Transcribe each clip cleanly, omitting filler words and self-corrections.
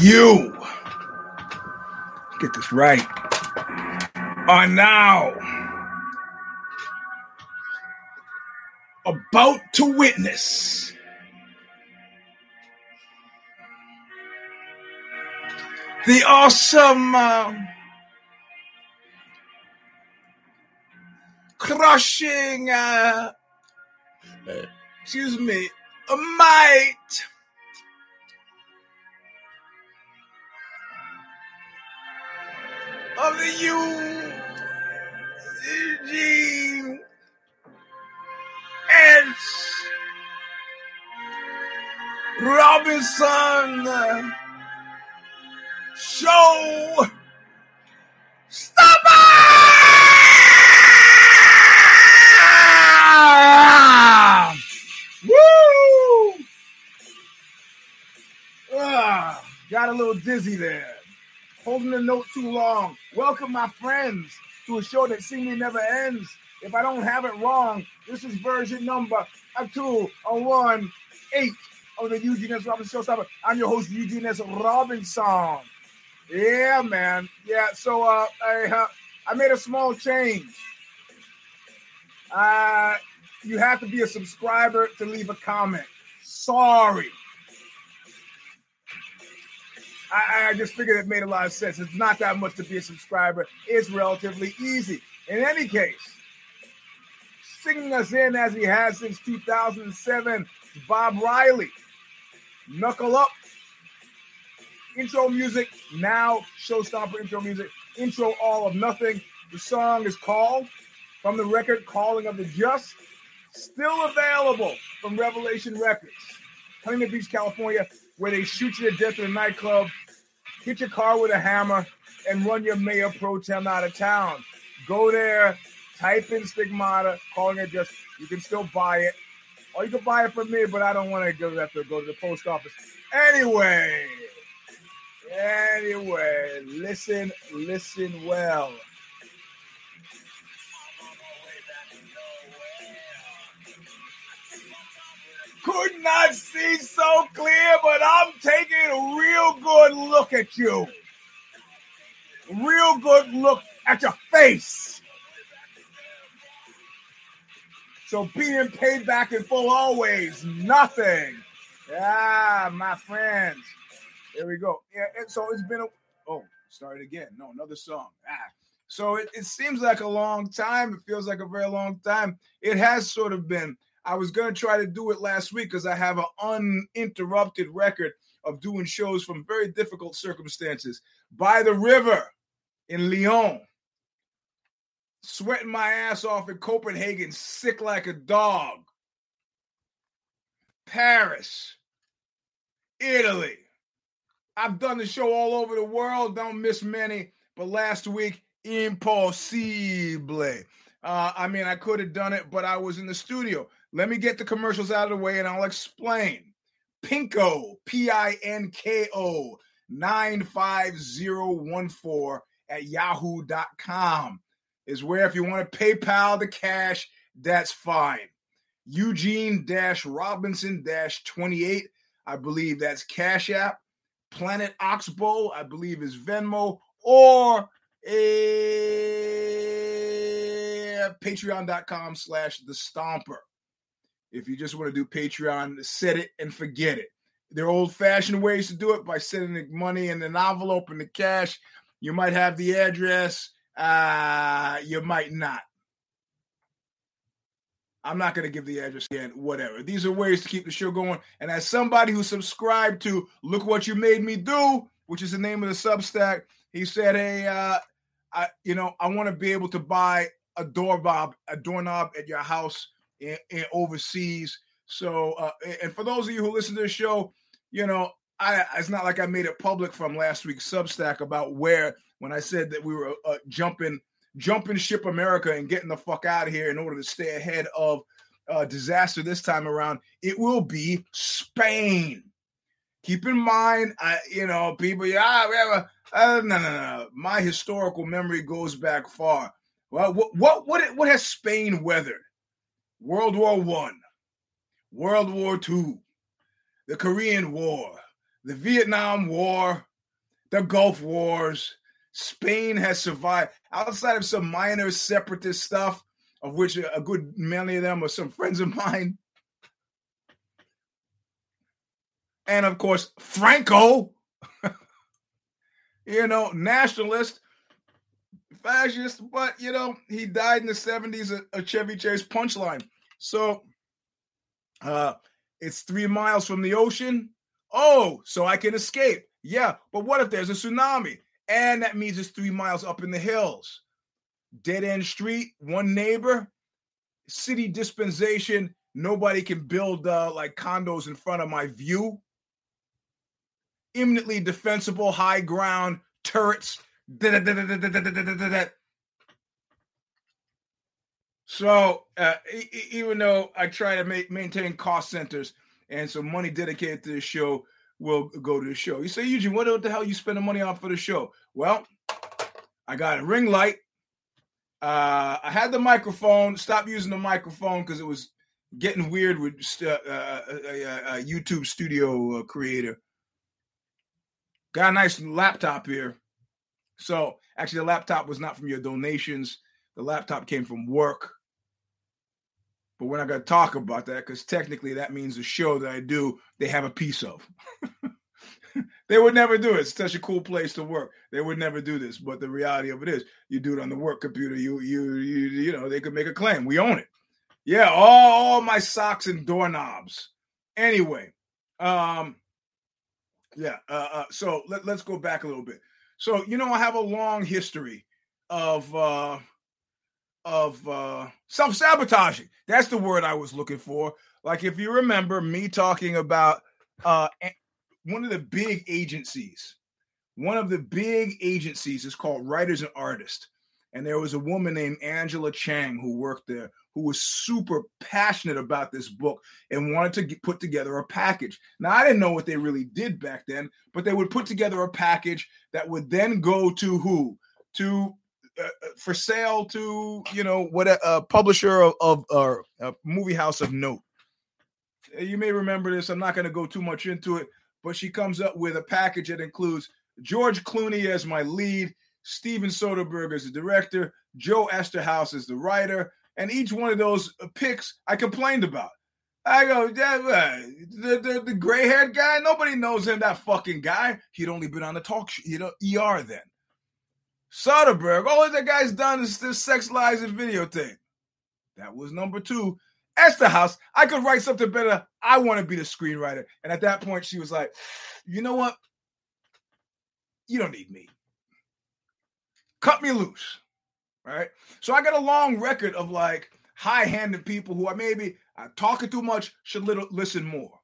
You get this right are now about to witness the awesome crushing excuse me, might of the Eugene S. Robinson show. Stop it! Woo! Got a little dizzy there. Holding the note too long. Welcome, my friends, to a show that seemingly never ends. If I don't have it wrong, this is version number 218 of the Eugene S. Robinson Showstopper. I'm your host, Eugene S. Robinson. Yeah, man. Yeah, so I made a small change. You have to be a subscriber to leave a comment. Sorry. I just figured it made a lot of sense. It's not that much to be a subscriber. It's relatively easy. In any case, singing us in as he has since 2007, Bob Riley. Knuckle up. Intro music now. Showstopper intro music. Intro all of nothing. The song is called, from the record, Calling of the Just. Still available from Revelation Records. Huntington Beach, California, where they shoot you to death in a nightclub, hit your car with a hammer, and run your mayor pro tem out of town. Go there, type in Stigmata, Calling It Just. You can still buy it. Or you can buy it from me, but I don't want to go to the post office. Anyway, listen well. Could not see so clear, but I'm taking a real good look at you. Real good look at your face. So being paid back in full always, nothing. Ah, my friends. There we go. Yeah, so it's been start it again. No, another song. So it seems like a long time. It feels like a very long time. It has sort of been. I was going to try to do it last week because I have an uninterrupted record of doing shows from very difficult circumstances. By the river in Lyon, sweating my ass off in Copenhagen, sick like a dog. Paris, Italy. I've done the show all over the world. Don't miss many. But last week, impossible. I could have done it, but I was in the studio. Let me get the commercials out of the way and I'll explain. Pinko, P-I-N-K-O, 95014 at yahoo.com is where, if you want to PayPal the cash, that's fine. Eugene-Robinson-28, I believe that's Cash App. Planet Oxbow, I believe is Venmo, or patreon.com/thestomper. If you just want to do Patreon, set it and forget it. There are old-fashioned ways to do it by sending the money in an envelope and the cash. You might have the address. You might not. I'm not going to give the address again. Whatever. These are ways to keep the show going. And as somebody who subscribed to Look What You Made Me Do, which is the name of the Substack, he said, hey, I want to be able to buy a doorknob at your house in overseas. So, and for those of you who listen to the show, it's not like I made it public from last week's Substack about when I said that we were jumping ship America and getting the fuck out of here in order to stay ahead of disaster this time around. It will be Spain. Keep in mind, no. My historical memory goes back far. Well, what has Spain weathered? World War I, World War II, the Korean War, the Vietnam War, the Gulf Wars. Spain has survived outside of some minor separatist stuff, of which a good many of them are some friends of mine. And of course, Franco, you know, nationalist, fascist, but, you know, he died in the 70s, a Chevy Chase punchline. So it's 3 miles from the ocean. Oh, so I can escape. Yeah, but what if there's a tsunami? And that means it's 3 miles up in the hills. Dead-end street, one neighbor, city dispensation. Nobody can build like condos in front of my view. Imminently defensible, high ground, turrets. So even though I try to maintain cost centers and some money dedicated to the show will go to the show. You say, Eugene, what the hell are you spending money on for the show? Well, I got a ring light. I had the microphone. Stopped using the microphone because it was getting weird with a YouTube studio creator. Got a nice laptop here. So actually, the laptop was not from your donations. The laptop came from work. But we're not going to talk about that because technically that means the show that I do, they have a piece of. They would never do it. It's such a cool place to work. They would never do this. But the reality of it is, you do it on the work computer. You know, they could make a claim. We own it. Yeah, all my socks and doorknobs. Anyway, so let's go back a little bit. So, you know, I have a long history of self-sabotaging. That's the word I was looking for. Like, if you remember me talking about one of the big agencies is called Writers and Artists. And there was a woman named Angela Chang who worked there, who was super passionate about this book and wanted to put together a package. Now, I didn't know what they really did back then, but they would put together a package that would then go to who? To for sale to, you know, what a publisher of a movie house of note. You may remember this. I'm not going to go too much into it, but she comes up with a package that includes George Clooney as my lead, Steven Soderbergh as the director, Joe Eszterhas as the writer. And each one of those picks I complained about. I go, the gray-haired guy? Nobody knows him, that fucking guy. He'd only been on the talk show, you know, ER then. Soderbergh, all that guy's done is this Sex, Lies, and Videotape. That was number two. Eszterhas, I could write something better. I want to be the screenwriter. And at that point, she was like, you know what? You don't need me. Cut me loose. Right. So I got a long record of like high-handed people who are talking too much, should listen more.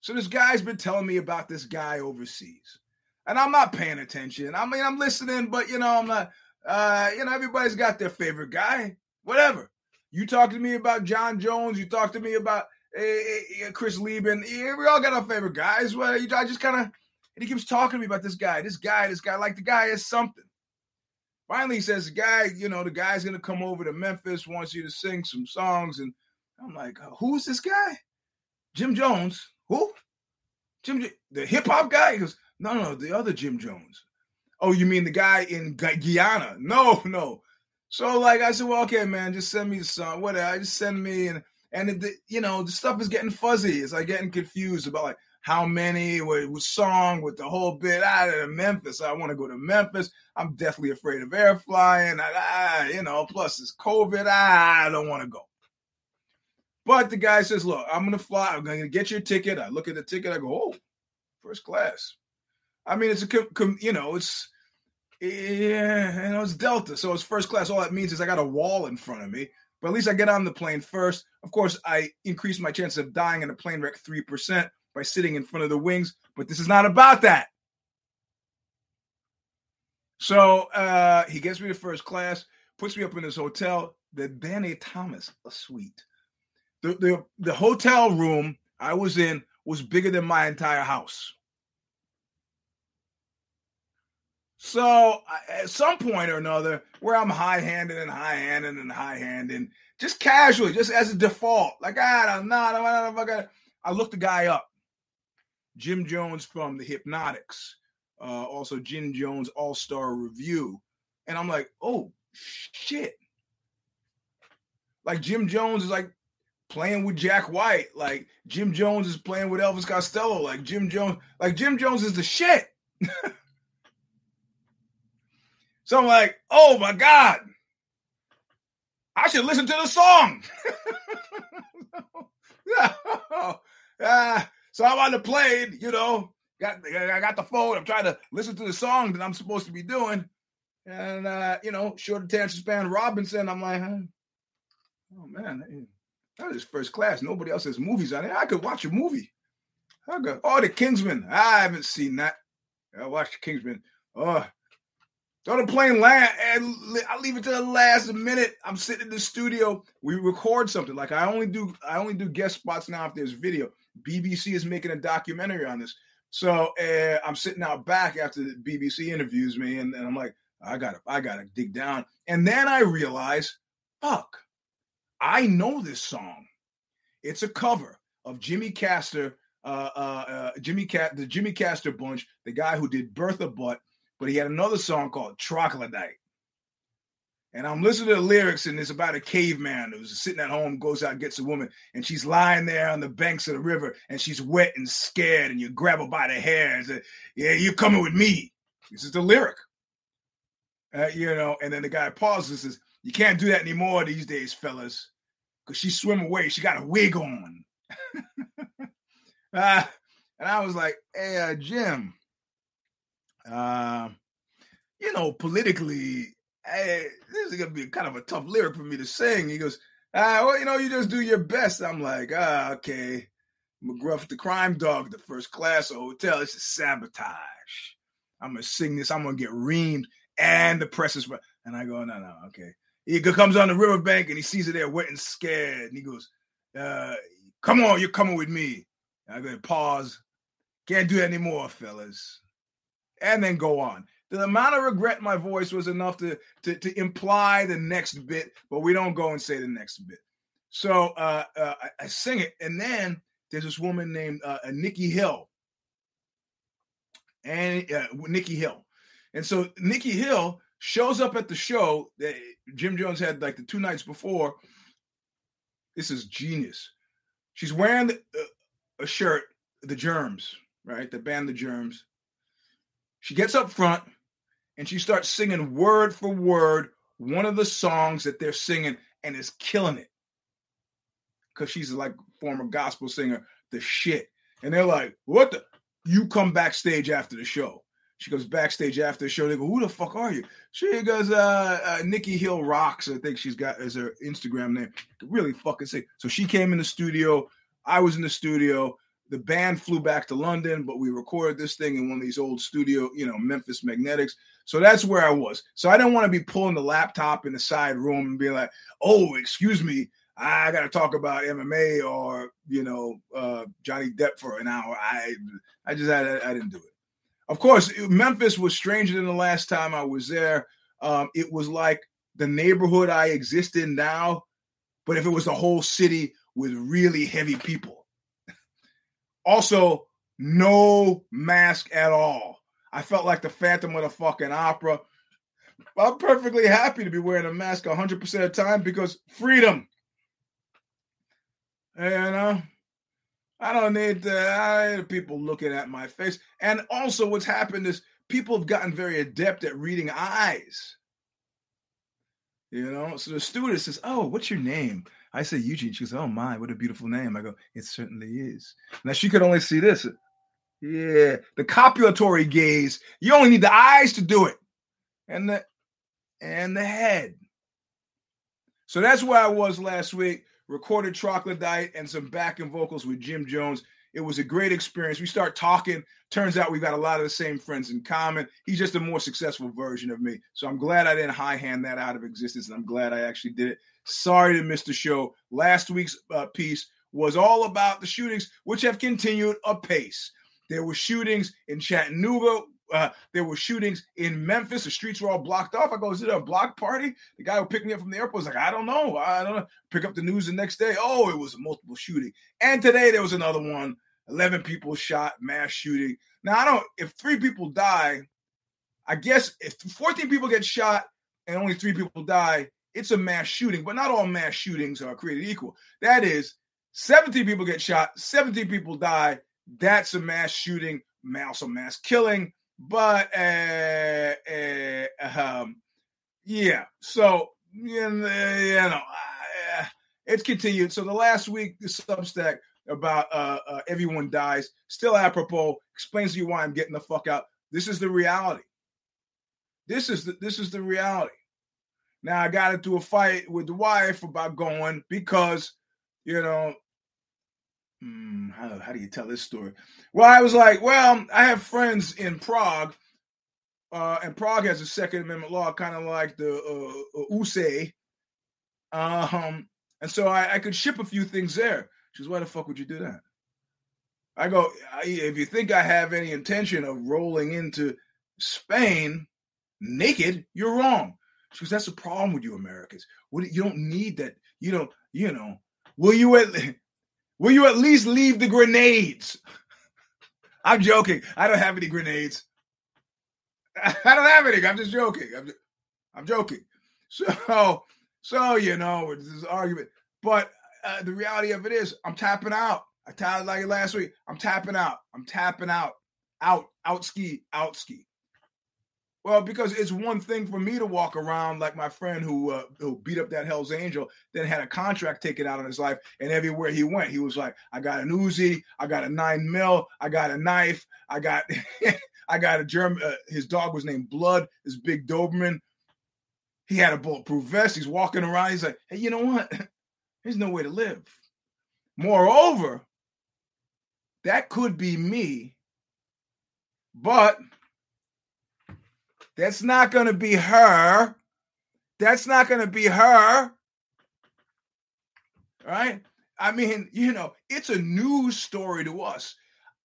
So this guy's been telling me about this guy overseas and I'm not paying attention. I mean, I'm listening, but you know, I'm not, you know, everybody's got their favorite guy, whatever. You talk to me about John Jones. You talk to me about Chris Lieben. Yeah, we all got our favorite guys. Well, I just kind of, and he keeps talking to me about this guy, like the guy is something. Finally, he says, the guy's going to come over to Memphis, wants you to sing some songs. And I'm like, who's this guy? Jim Jones. Who? The hip-hop guy? He goes, no, the other Jim Jones. Oh, you mean the guy in Guyana? No. So, like, I said, well, okay, man, just send me the song. Whatever, just send me. And you know, the stuff is getting fuzzy. It's like getting confused about, like, how many, with song, with the whole bit, out of Memphis. I want to go to Memphis. I'm deathly afraid of air flying. Plus it's COVID. I don't want to go. But the guy says, look, I'm going to fly. I'm going to get your ticket. I look at the ticket. I go, oh, first class. I mean, it's Delta. So it's first class. All that means is I got a wall in front of me. But at least I get on the plane first. Of course, I increase my chance of dying in a plane wreck 3%. By sitting in front of the wings, but this is not about that. So he gets me to first class, puts me up in this hotel, the Danny Thomas suite. The hotel room I was in was bigger than my entire house. So at some point or another, where I'm high-handed, just casually, just as a default, like, I don't know, I looked the guy up. Jim Jones from The Hypnotics, also Jim Jones All-Star Review. And I'm like, oh, shit. Like, Jim Jones is, like, playing with Jack White. Like, Jim Jones is playing with Elvis Costello. Like, Jim Jones is the shit. So I'm like, oh, my God. I should listen to the song. So I'm on the plane, you know, I got the phone. I'm trying to listen to the song that I'm supposed to be doing. And, you know, short attention span Robinson. I'm like, oh, man, that is first class. Nobody else has movies on it. I could watch a movie. The Kingsman. I haven't seen that. I watched Kingsman. So the plane land, and I leave it to the last minute. I'm sitting in the studio. We record something. Like I only do guest spots now if there's video. BBC is making a documentary on this. So I'm sitting out back after the BBC interviews me, and I'm like, I gotta dig down. And then I realize, fuck, I know this song. It's a cover of Jimmy Castor, the Jimmy Castor Bunch, the guy who did Bertha Butt. But he had another song called Trogladyte. And I'm listening to the lyrics, and it's about a caveman who's sitting at home, goes out and gets a woman, and she's lying there on the banks of the river, and she's wet and scared, and you grab her by the hair and say, yeah, you're coming with me. This is the lyric. You know, and then the guy pauses and says, you can't do that anymore these days, fellas, because she swim away. She got a wig on. And I was like, hey, Jim. You know, politically, this is going to be kind of a tough lyric for me to sing. He goes, well, you know, you just do your best. I'm like, okay. McGruff the crime dog, the first class of hotel. This is sabotage. I'm going to sing this. I'm going to get reamed. And the press is... And I go, no, okay. He comes on the riverbank and he sees her there wet and scared. And he goes, come on, you're coming with me. And I go, pause. Can't do that anymore, fellas. And then go on. The amount of regret in my voice was enough to imply the next bit, but we don't go and say the next bit. So I sing it, and then there's this woman named Nikki Hill. And Nikki Hill. And so Nikki Hill shows up at the show that Jim Jones had like the two nights before. This is genius. She's wearing a shirt, the Germs, right? The band, the Germs. She gets up front and she starts singing word for word one of the songs that they're singing and is killing it. Because she's like former gospel singer, the shit. And they're like, what the? You come backstage after the show. She goes backstage after the show. They go, who the fuck are you? She goes, Nikki Hill Rocks, I think she's got as her Instagram name. Really fucking sick. So she came in the studio. I was in the studio. The band flew back to London, but we recorded this thing in one of these old studio, you know, Memphis Magnetics. So that's where I was. So I didn't want to be pulling the laptop in the side room and be like, oh, excuse me, I got to talk about MMA or, you know, Johnny Depp for an hour. I didn't do it. Of course, Memphis was stranger than the last time I was there. It was like the neighborhood I exist in now, but if it was the whole city with really heavy people. Also, no mask at all. I felt like the Phantom of the fucking Opera. I'm perfectly happy to be wearing a mask 100% of the time because freedom. And I don't need people looking at my face. And also what's happened is people have gotten very adept at reading eyes. You know, so the student says, oh, what's your name? I say, Eugene. She goes, oh, my, what a beautiful name. I go, it certainly is. Now, she could only see this. Yeah, the copulatory gaze. You only need the eyes to do it. And the head. So that's where I was last week. Recorded Troglodyte and some backing vocals with Jim Jones. It was a great experience. We start talking. Turns out we've got a lot of the same friends in common. He's just a more successful version of me. So I'm glad I didn't high-hand that out of existence, and I'm glad I actually did it. Sorry to miss the show. Last week's piece was all about the shootings, which have continued apace. There were shootings in Chattanooga. There were shootings in Memphis. The streets were all blocked off. I go, is it a block party? The guy who picked me up from the airport was like, I don't know. Pick up the news the next day. Oh, it was a multiple shooting. And today there was another one. 11 people shot, mass shooting. Now, I don't, if 3 people die, I guess if 14 people get shot and only 3 people die, it's a mass shooting, but not all mass shootings are created equal. That is, 17 people get shot, 17 people die. That's a mass shooting, also mass killing. But, yeah, so, it's continued. So the last week, the Substack about everyone dies, still apropos, explains to you why I'm getting the fuck out. This is the reality. This is the reality. Now, I got into a fight with the wife about going because, you know, how do you tell this story? Well, I was like, well, I have friends in Prague, and Prague has a Second Amendment law, kind of like the USA. And so I could ship a few things there. She goes, why the fuck would you do that? I go, if you think I have any intention of rolling into Spain naked, you're wrong. She goes, that's the problem with you Americans. You don't need that. You don't, you know, will you at least leave the grenades? I'm joking. I don't have any grenades. I don't have any. I'm just joking. I'm joking. So, you know, it's this argument. But the reality of it is I'm tapping out. I tapped like it last week. I'm tapping out. Out ski. Well, because it's one thing for me to walk around like my friend who beat up that Hell's Angel, then had a contract taken out on his life, and everywhere he went, he was like, I got an Uzi, I got a 9mm, I got a knife, I got a Germ. His dog was named Blood, his big Doberman. He had a bulletproof vest. He's walking around. He's like, hey, you know what? There's no way to live. Moreover, that could be me, but... that's not going to be her. All right? I mean, you know, it's a news story to us.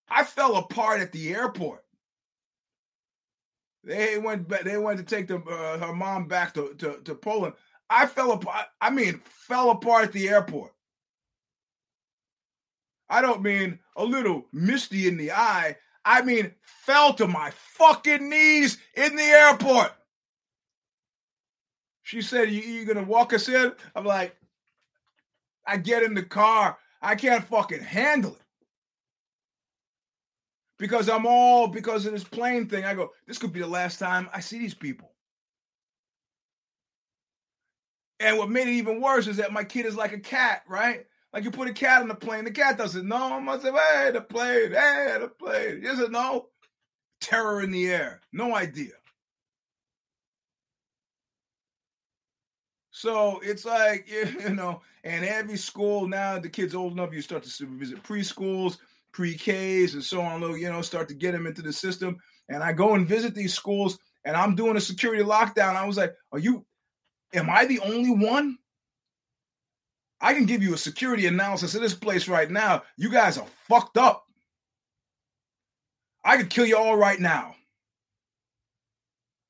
I fell apart at the airport. They went to take her mom back to Poland. I fell apart. I mean, fell apart at the airport. I don't mean a little misty in the eye. I mean, fell to my fucking knees in the airport. She said, you going to walk us in? I'm like, I get in the car. I can't fucking handle it. Because I'm all, because of this plane thing, I go, this could be the last time I see these people. And what made it even worse is that my kid is like a cat, right? Like you put a cat on the plane, the cat doesn't know. I must say, hey, the plane. Yes or no? Terror in the air. No idea. So it's like, you know, and every school now, the kids old enough, you start to visit preschools, pre-Ks, and so on, you know, start to get them into the system. And I go and visit these schools, and I'm doing a security lockdown. I was like, am I the only one? I can give you a security analysis of this place right now. You guys are fucked up. I could kill you all right now.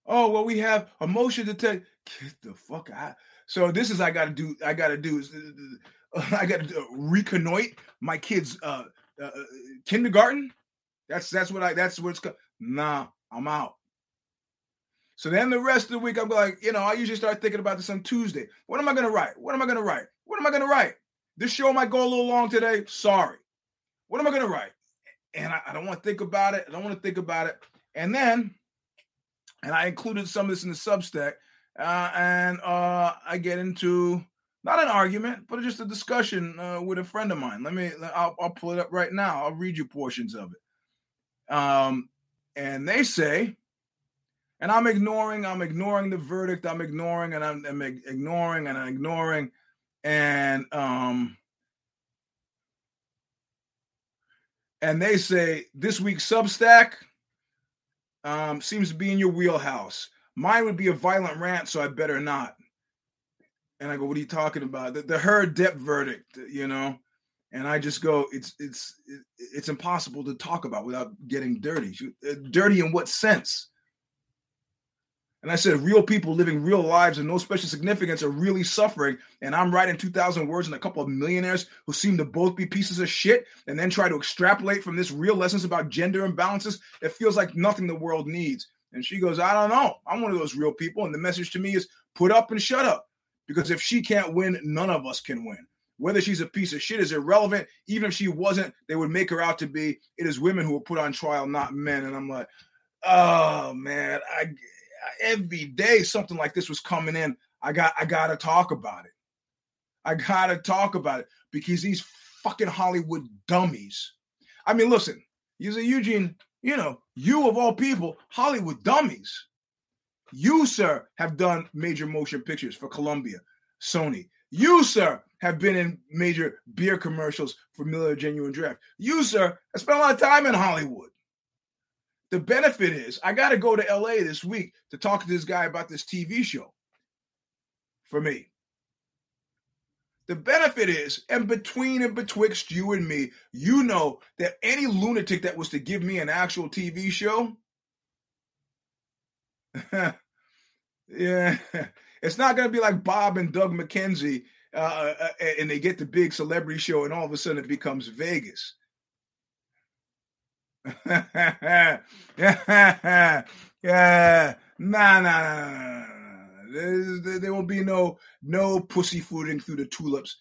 Oh, well, we have a motion detector. Get the fuck out. So this is I got to reconnoiter my kids' kindergarten. That's what it's called. Nah, I'm out. So then the rest of the week, I'm like, you know, I usually start thinking about this on Tuesday. What am I going to write? This show might go a little long today. Sorry. What am I going to write? And I don't want to think about it. And then, and I included some of this in the Substack, and I get into not an argument, but just a discussion with a friend of mine. I'll pull it up right now. I'll read you portions of it. And they say, and I'm ignoring the verdict. I'm ignoring. And they say, this week's Substack seems to be in your wheelhouse. Mine would be a violent rant, so I better not. And I go, what are you talking about? The Heard Depp verdict, you know? And I just go, it's impossible to talk about without getting dirty. Dirty in what sense? And I said, real people living real lives of no special significance are really suffering. And I'm writing 2,000 words and a couple of millionaires who seem to both be pieces of shit and then try to extrapolate from this real lessons about gender imbalances. It feels like nothing the world needs. And she goes, I don't know. I'm one of those real people. And the message to me is put up and shut up. Because if she can't win, none of us can win. Whether she's a piece of shit is irrelevant. Even if she wasn't, they would make her out to be. It is women who are put on trial, not men. And I'm like, oh, man, every day something like this was coming in. I got to talk about it. I got to talk about it because these fucking Hollywood dummies. I mean, listen, you say, Eugene, you know, you of all people, Hollywood dummies. You, sir, have done major motion pictures for Columbia, Sony. You, sir, have been in major beer commercials for Miller Genuine Draft. You, sir, have spent a lot of time in Hollywood. The benefit is I got to go to L.A. this week to talk to this guy about this TV show for me. The benefit is, and between and betwixt you and me, you know that any lunatic that was to give me an actual TV show, yeah, it's not going to be like Bob and Doug McKenzie and they get the big celebrity show and all of a sudden it becomes Vegas. There will be no pussyfooting through the tulips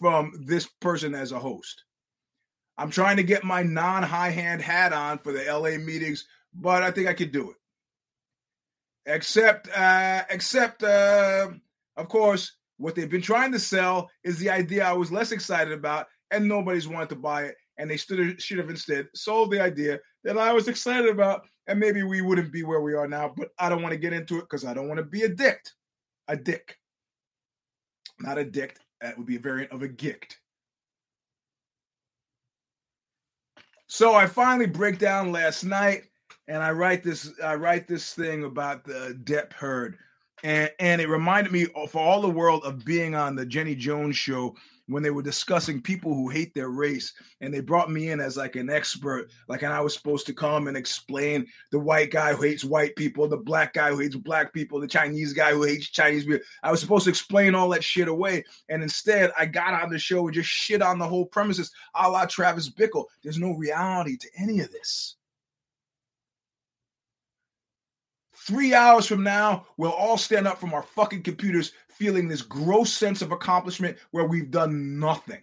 from this person as a host. I'm trying to get my non-high hand hat on for the LA meetings, but I think I could do it. Except, of course, what they've been trying to sell is the idea I was less excited about, and nobody's wanted to buy it. And they should have instead sold the idea that I was excited about, and maybe we wouldn't be where we are now, but I don't want to get into it because I don't want to be a dick. Not a dick. That would be a variant of a gicked. So I finally break down last night, and I write this thing about the Depp Heard. And it reminded me, for all the world, of being on the Jenny Jones show when they were discussing people who hate their race. And they brought me in as like an expert, and I was supposed to come and explain the white guy who hates white people, the black guy who hates black people, the Chinese guy who hates Chinese people. I was supposed to explain all that shit away. And instead, I got on the show and just shit on the whole premises, a la Travis Bickle. There's no reality to any of this. 3 hours from now, we'll all stand up from our fucking computers feeling this gross sense of accomplishment where we've done nothing.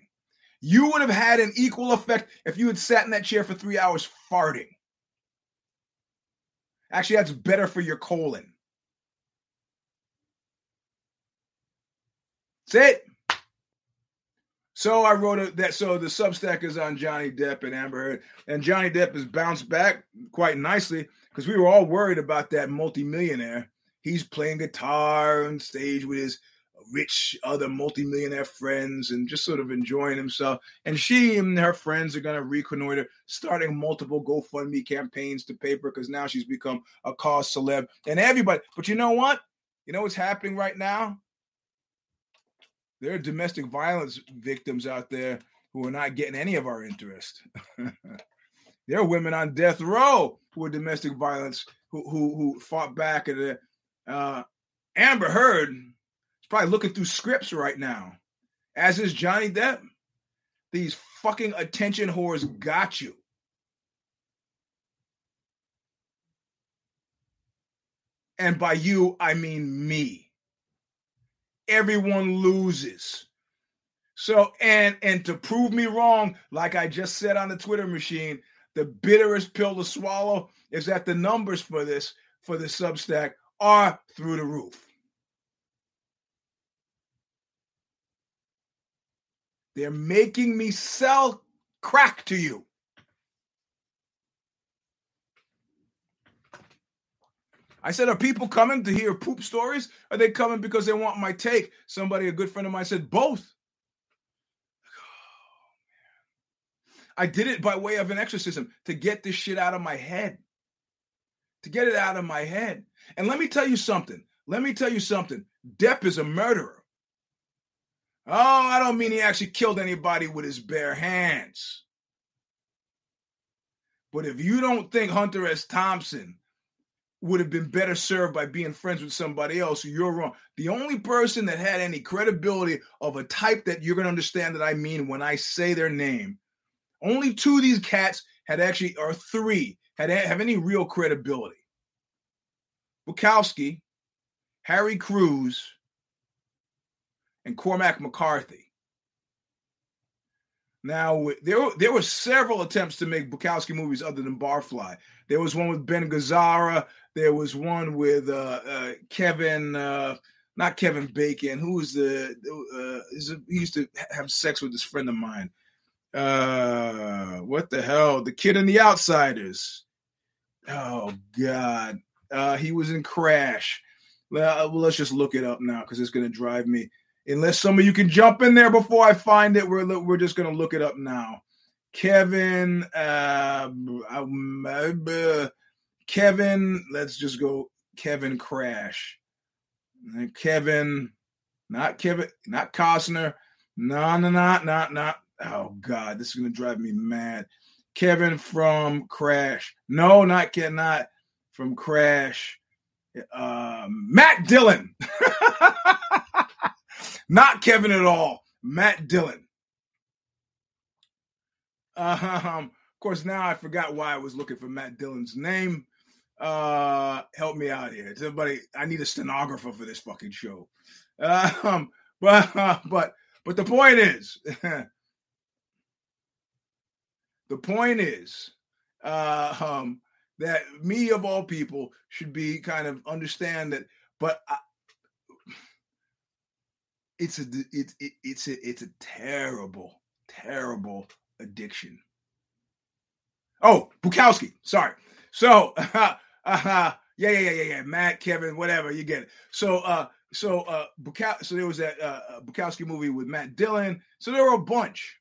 You would have had an equal effect if you had sat in that chair for 3 hours farting. Actually, that's better for your colon. That's it. So I wrote that. So the Substack is on Johnny Depp and Amber Heard, and Johnny Depp has bounced back quite nicely because we were all worried about that multimillionaire. He's playing guitar on stage with his rich other multimillionaire friends and just sort of enjoying himself. And she and her friends are going to reconnoiter, starting multiple GoFundMe campaigns to pay for because now she's become a cause celeb and everybody. But you know what? You know what's happening right now? There are domestic violence victims out there who are not getting any of our interest. There are women on death row who are domestic violence, who fought back. Amber Heard is probably looking through scripts right now, as is Johnny Depp. These fucking attention whores got you. And by you, I mean me. Everyone loses. So, and to prove me wrong, like I just said on the Twitter machine, the bitterest pill to swallow is that the numbers for the Substack are through the roof. They're making me sell crack to you. I said, are people coming to hear poop stories? Are they coming because they want my take? Somebody, a good friend of mine, said both. Oh, man. I did it by way of an exorcism to get this shit out of my head. To get it out of my head. And let me tell you something. Depp is a murderer. Oh, I don't mean he actually killed anybody with his bare hands. But if you don't think Hunter S. Thompson would have been better served by being friends with somebody else. You're wrong. The only person that had any credibility of a type that you're going to understand that I mean when I say their name, only two of these cats had actually, or three, have any real credibility. Bukowski, Harry Crews, and Cormac McCarthy. Now, there were several attempts to make Bukowski movies other than Barfly. There was one with Ben Gazzara. There was one with not Kevin Bacon. Who was he used to have sex with this friend of mine. What the hell? The kid in The Outsiders. Oh, God. He was in Crash. Well, let's just look it up now because it's going to drive me. Unless some of you can jump in there before I find it, we're just going to look it up now. Kevin, let's just go Kevin Crash. Kevin, not Costner. No. Oh, God, this is going to drive me mad. Kevin from Crash. No, not from Crash. Matt Dillon. Not Kevin at all. Matt Dillon. Of course, now I forgot why I was looking for Matt Dillon's name. Help me out here. Somebody, I need a stenographer for this fucking show. But the point is, that me of all people should be kind of understand that, but it's a terrible addiction. Oh, Bukowski, sorry. So, yeah, Matt, Kevin, whatever, you get it. So there was that Bukowski movie with Matt Dillon. So there were a bunch.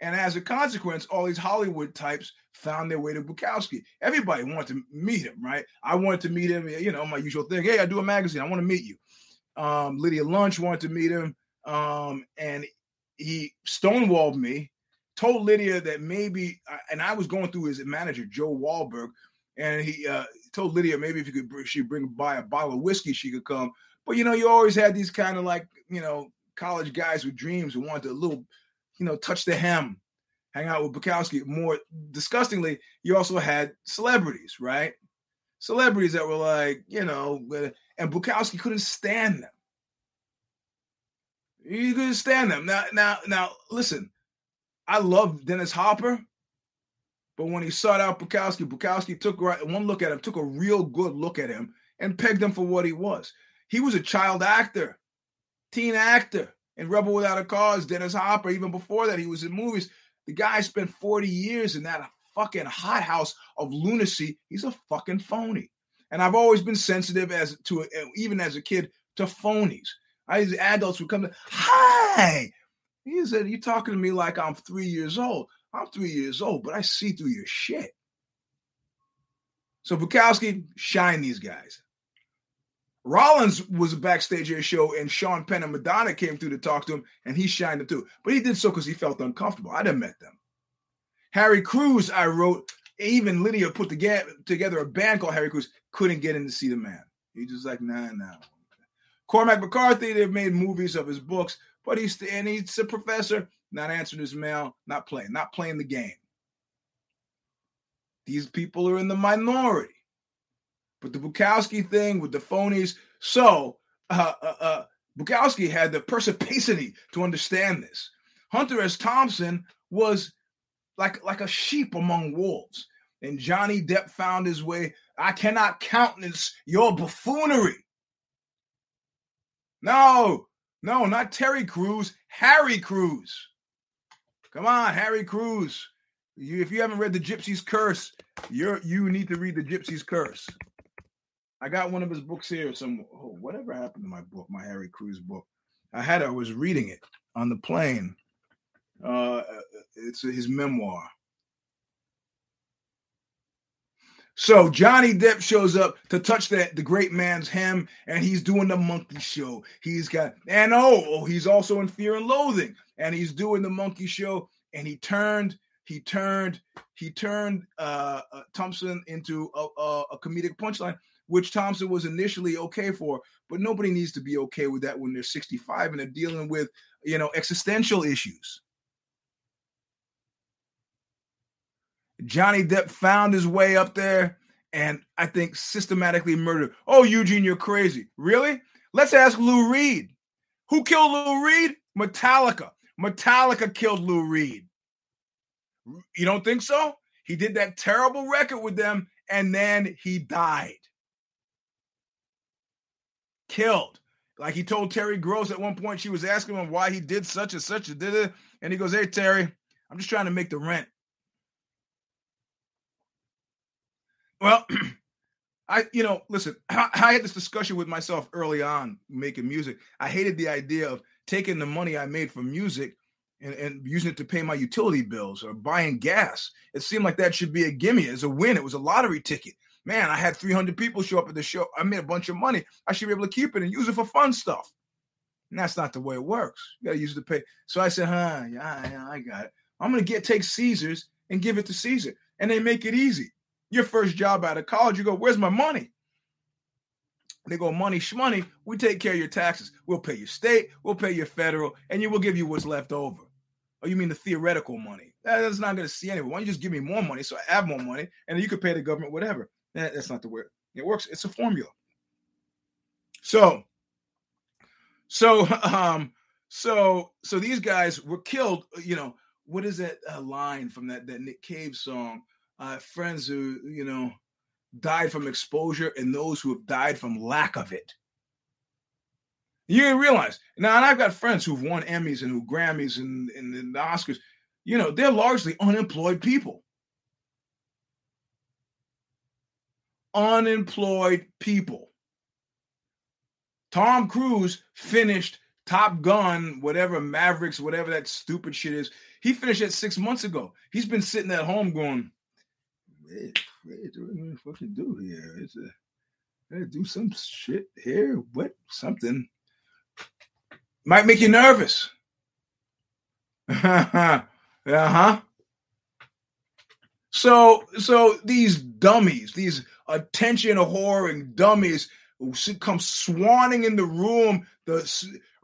And as a consequence, all these Hollywood types found their way to Bukowski. Everybody wanted to meet him, right? I wanted to meet him, you know, my usual thing. Hey, I do a magazine. I want to meet you. Lydia Lunch wanted to meet him. And he stonewalled me, told Lydia that maybe, and I was going through his manager, Joe Wahlberg, and he told Lydia maybe if she'd bring by a bottle of whiskey, she could come. But, you know, you always had these kind of like, you know, college guys with dreams who wanted a little, you know, touch the hem, hang out with Bukowski. More disgustingly, you also had celebrities, right? Celebrities that were like, you know, and Bukowski couldn't stand them. He couldn't stand them. Now, listen, I love Dennis Hopper, but when he sought out Bukowski, Bukowski took one look at him, took a real good look at him, and pegged him for what he was. He was a child actor, teen actor. And Rebel Without a Cause, Dennis Hopper, even before that, he was in movies. The guy spent 40 years in that fucking hothouse of lunacy. He's a fucking phony. And I've always been sensitive, even as a kid, to phonies. These adults would come to, hi. He said, you're talking to me like I'm 3 years old. I'm 3 years old, but I see through your shit. So Bukowski, shine these guys. Rollins was backstage at a show, and Sean Penn and Madonna came through to talk to him, and he shined them too. But he did so because he felt uncomfortable. I'd have met them. Harry Crews, I wrote, even Lydia put together a band called Harry Crews, couldn't get in to see the man. He just like, nah. Cormac McCarthy, they've made movies of his books, but he's a professor, not answering his mail, not playing the game. These people are in the minority. But the Bukowski thing with the phonies. So Bukowski had the perspicacity to understand this. Hunter S. Thompson was like a sheep among wolves. And Johnny Depp found his way. I cannot countenance your buffoonery. No, not Terry Crews. Harry Crews. Come on, Harry Crews. If you haven't read The Gypsy's Curse, you need to read The Gypsy's Curse. I got one of his books here. Whatever happened to my book, my Harry Crews book? I was reading it on the plane. It's his memoir. So Johnny Depp shows up to touch the great man's hem, and he's doing the monkey show. He's also in Fear and Loathing, and he's doing the monkey show. And he turned Thompson into a comedic punchline. which Thompson was initially okay for, but nobody needs to be okay with that when they're 65 and they're dealing with, you know, existential issues. Johnny Depp found his way up there and I think systematically murdered. Oh, Eugene, you're crazy. Really? Let's ask Lou Reed. Who killed Lou Reed? Metallica. Metallica killed Lou Reed. You don't think so? He did that terrible record with them, and then he died. Killed. Like he told Terry Gross at one point, she was asking him why he did such and such and did it. And he goes, hey, Terry, I'm just trying to make the rent. Well, listen, I had this discussion with myself early on making music. I hated the idea of taking the money I made from music and using it to pay my utility bills or buying gas. It seemed like that should be a gimme. It's a win. It was a lottery ticket. Man, I had 300 people show up at the show. I made a bunch of money. I should be able to keep it and use it for fun stuff. And that's not the way it works. You got to use it to pay. So I said, I got it. I'm going to take Caesar's and give it to Caesar. And they make it easy. Your first job out of college, you go, where's my money? They go, money, shmoney, we take care of your taxes. We'll pay your state, we'll pay your federal, and we'll give you what's left over. Oh, you mean the theoretical money? That's not going to see anyone. Why don't you just give me more money so I have more money, and then you could pay the government whatever. That's not the way it works. It's a formula. So these guys were killed. You know, what is that line from that Nick Cave song? Friends who, died from exposure and those who have died from lack of it. You didn't realize. Now, and I've got friends who've won Emmys and who Grammys and the Oscars. They're largely unemployed people. Unemployed people. Tom Cruise finished Top Gun, whatever, Mavericks, whatever that stupid shit is. He finished that 6 months ago. He's been sitting at home going, what do I fucking do here? I gotta do some shit here. What? Something. Might make you nervous. Uh-huh. So these dummies, these attention-whoring dummies come swanning in the room,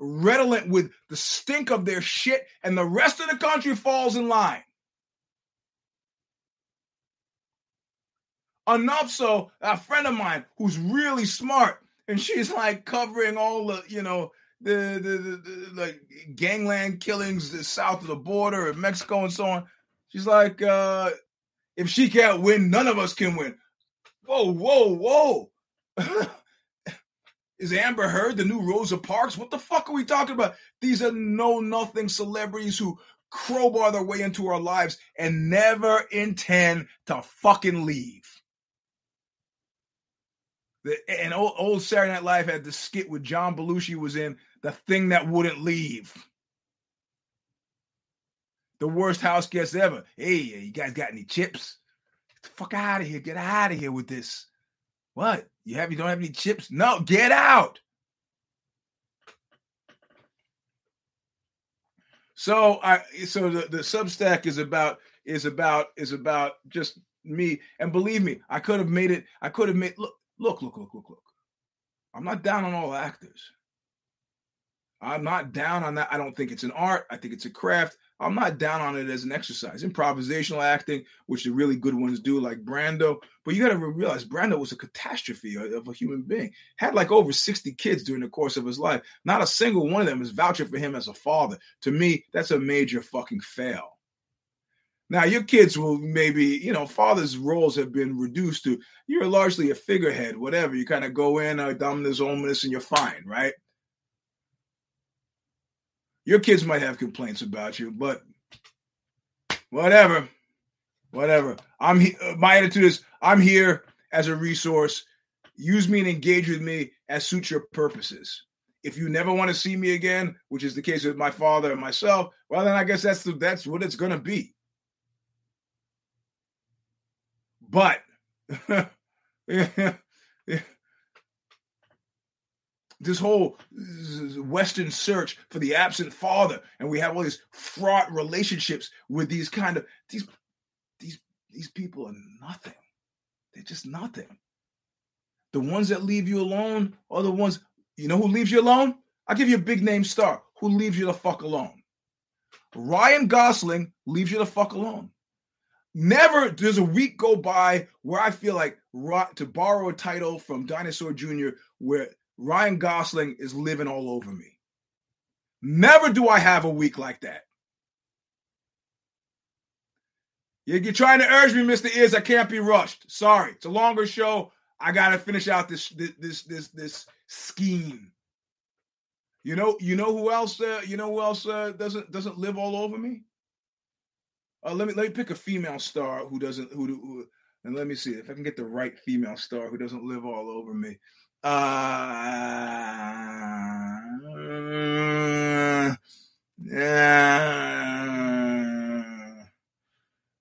redolent with the stink of their shit, and the rest of the country falls in line. Enough so, a friend of mine who's really smart, and she's like covering all the, the gangland killings south of the border in Mexico and so on. She's like, if she can't win, none of us can win. Whoa. Is Amber Heard the new Rosa Parks? What the fuck are we talking about? These are know-nothing celebrities who crowbar their way into our lives and never intend to fucking leave. And old Saturday Night Live had the skit with John Belushi was in, the thing that wouldn't leave. The worst house guest ever. Hey, you guys got any chips? Get the fuck out of here. Get out of here with this. What? You don't have any chips? No, get out. So the Substack is about just me. And believe me, I could have made it. I could have made look. I'm not down on all actors. I'm not down on that. I don't think it's an art. I think it's a craft. I'm not down on it as an exercise. Improvisational acting, which the really good ones do, like Brando. But you got to realize Brando was a catastrophe of a human being. Had like over 60 kids during the course of his life. Not a single one of them is vouching for him as a father. To me, that's a major fucking fail. Now, your kids will maybe, father's roles have been reduced to, you're largely a figurehead, whatever. You kind of go in, dominus, ominous, and you're fine, right? Your kids might have complaints about you, but whatever. My attitude is, I'm here as a resource. Use me and engage with me as suits your purposes. If you never want to see me again, which is the case with my father and myself, well, then I guess that's what it's going to be. But this whole Western search for the absent father, and we have all these fraught relationships with these kind of these people are nothing. They're just nothing. The ones that leave you alone are the ones, you know who leaves you alone? I'll give you a big name star who leaves you the fuck alone. Ryan Gosling leaves you the fuck alone. Never does a week go by where I feel like, to borrow a title from Dinosaur Jr., where Ryan Gosling is living all over me. Never do I have a week like that. You're trying to urge me, Mr. Ears. I can't be rushed. Sorry. It's a longer show. I got to finish out this scheme. You know who else? Doesn't live all over me? Let me pick a female star who doesn't and let me see if I can get the right female star who doesn't live all over me.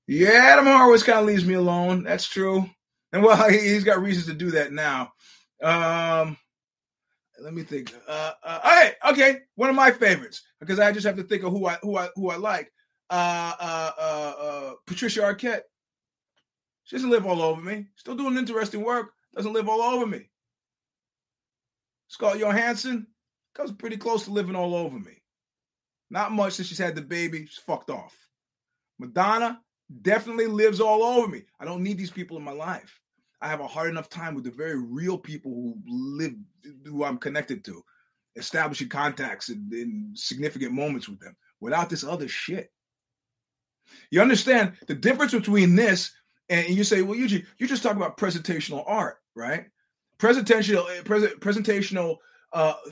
Yeah, Adam Horowitz kind of leaves me alone. That's true. And well, he's got reasons to do that now. Let me think. All right, okay, one of my favorites, because I just have to think of who I like. Patricia Arquette. She doesn't live all over me. Still doing interesting work. Doesn't live all over me. Scarlett Johansson comes pretty close to living all over me. Not much since she's had the baby. She's fucked off. Madonna definitely lives all over me. I don't need these people in my life. I have a hard enough time with the very real people who I'm connected to, establishing contacts in significant moments with them without this other shit. You understand the difference between this and you say, well, Eugene, you just talk about presentational art, right? Presentational,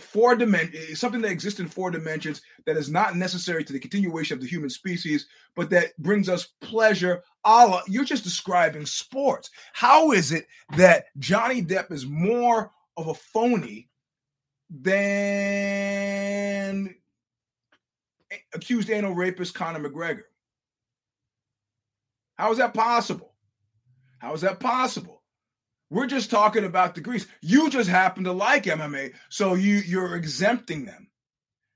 four dimensions, something that exists in four dimensions that is not necessary to the continuation of the human species, but that brings us pleasure. You're just describing sports. How is it that Johnny Depp is more of a phony than accused anal rapist Conor McGregor? How is that possible? How is that possible? We're just talking about degrees. You just happen to like MMA, so you're exempting them.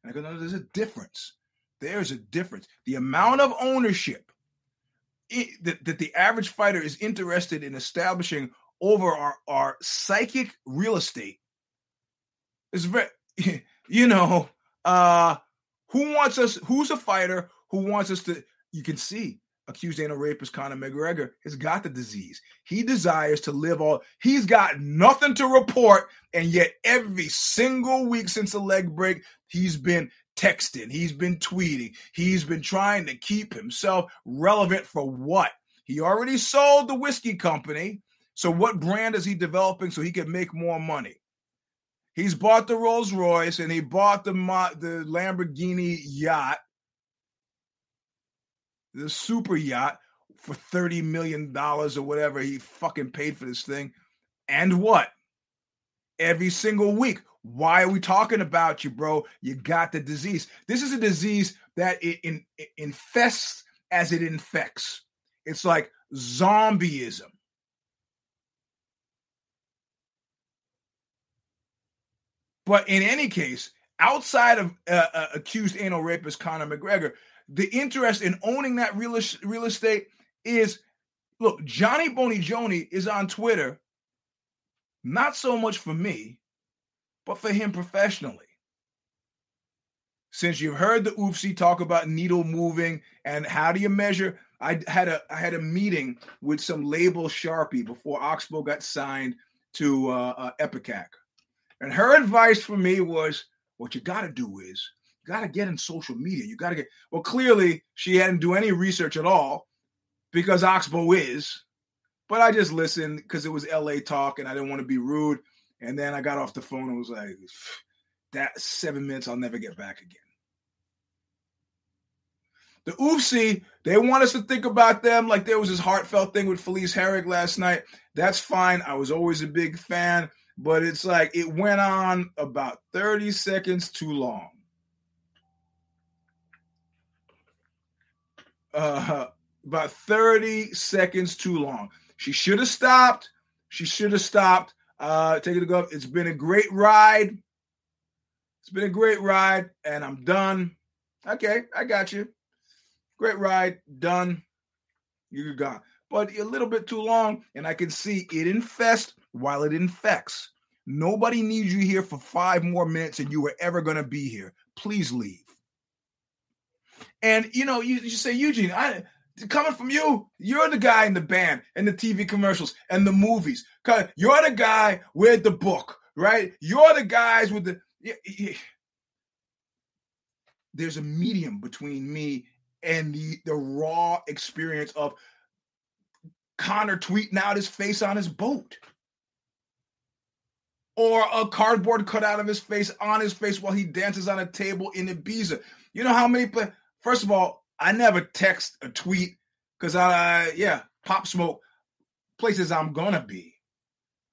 And I go, no, there's a difference. There's a difference. The amount of ownership that the average fighter is interested in establishing over our psychic real estate is very, who's a fighter who wants us to, you can see, accused anal rapist Conor McGregor has got the disease. He desires to live all. He's got nothing to report, and yet every single week since the leg break, he's been texting, he's been tweeting, he's been trying to keep himself relevant for what? He already sold the whiskey company, so what brand is he developing so he can make more money? He's bought the Rolls Royce and he bought the Lamborghini yacht. The super yacht for $30 million or whatever he fucking paid for this thing. And what? Every single week. Why are we talking about you, bro? You got the disease. This is a disease that it infests as it infects. It's like zombieism. But in any case, outside of accused anal rapist Conor McGregor, the interest in owning that real estate is, look, Johnny Boney Joni is on Twitter, not so much for me, but for him professionally. Since you've heard the oofsie talk about needle moving and how do you measure, I had a meeting with some label Sharpie before Oxbow got signed to Epicac. And her advice for me was, what you got to do is, got to get in social media. You got to get, well, clearly she hadn't do any research at all because Oxbow is, but I just listened because it was LA talk and I didn't want to be rude. And then I got off the phone and was like, that 7 minutes, I'll never get back again. The oofsie, they want us to think about them. Like there was this heartfelt thing with Felice Herrig last night. That's fine. I was always a big fan, but it's like, it went on about 30 seconds too long. About 30 seconds too long. She should have stopped. Take it to go. It's been a great ride. And I'm done. Okay, I got you. Great ride. Done. You're gone. But a little bit too long, and I can see it infests while it infects. Nobody needs you here for 5 more minutes, and you were ever going to be here. Please leave. And, you know, you say, Eugene, coming from you, you're the guy in the band and the TV commercials and the movies. You're the guy with the book, right? You're the guys with the... There's a medium between me and the raw experience of Connor tweeting out his face on his boat, or a cardboard cutout of his face on his face while he dances on a table in Ibiza. You know how many... First of all, I never text a tweet because Pop Smoke, places I'm going to be.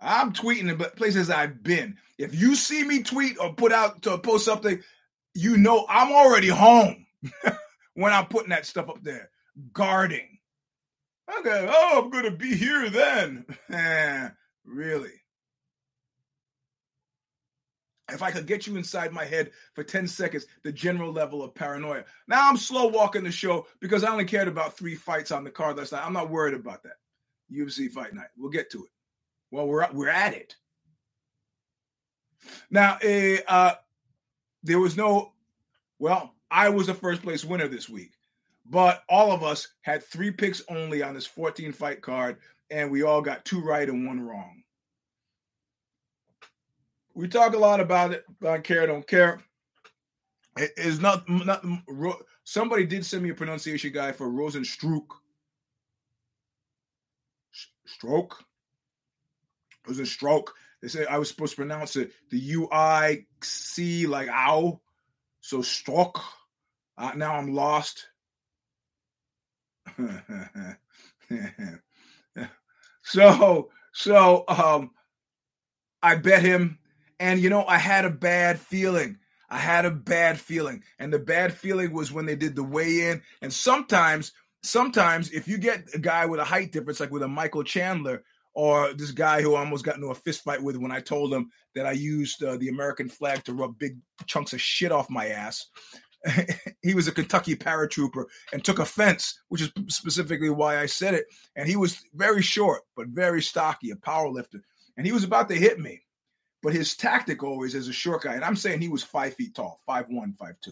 I'm tweeting about places I've been. If you see me tweet or post something, you know I'm already home when I'm putting that stuff up there. Guarding. Okay, I'm going to be here then. Really? If I could get you inside my head for 10 seconds, the general level of paranoia. Now I'm slow walking the show because I only cared about 3 fights on the card last night. I'm not worried about that. UFC fight night. We'll get to it. Well, we're at it. Now, there was no... Well, I was the first place winner this week. But all of us had 3 picks only on this 14-fight card, and we all got 2 right and 1 wrong. We talk a lot about it. I care, don't care. It is not. Somebody did send me a pronunciation guide for Rozenstruik. Stroke. Rozenstruik. They said I was supposed to pronounce it the U-I-C, like ow. So stroke. Now I'm lost. So I bet him. And, you know, I had a bad feeling. And the bad feeling was when they did the weigh-in. And sometimes if you get a guy with a height difference, like with a Michael Chandler or this guy who I almost got into a fist fight with when I told him that I used the American flag to rub big chunks of shit off my ass. He was a Kentucky paratrooper and took offense, which is specifically why I said it. And he was very short, but very stocky, a power lifter. And he was about to hit me. But his tactic always as a short guy, and I'm saying he was 5 feet tall, 5'1", 5'2",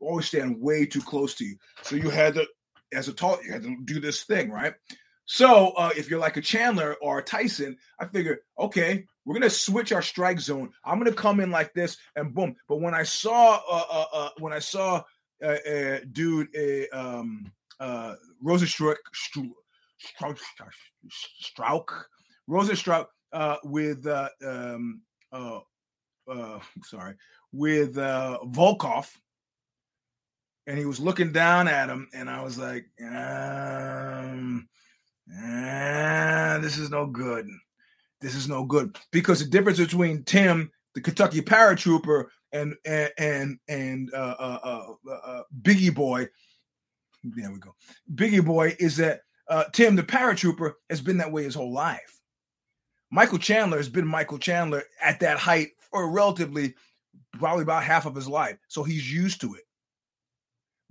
always stand way too close to you. So you had to, as a tall, you had to do this thing, right? So if you're like a Chandler or a Tyson, I figure, okay, we're going to switch our strike zone. I'm going to come in like this and boom. But when I saw Rozenstruik with Volkov, and he was looking down at him, and I was like, this is no good. Because the difference between Tim, the Kentucky paratrooper, and Biggie Boy, there we go. Biggie Boy is that Tim, the paratrooper, has been that way his whole life. Michael Chandler has been Michael Chandler at that height for relatively probably about half of his life. So he's used to it.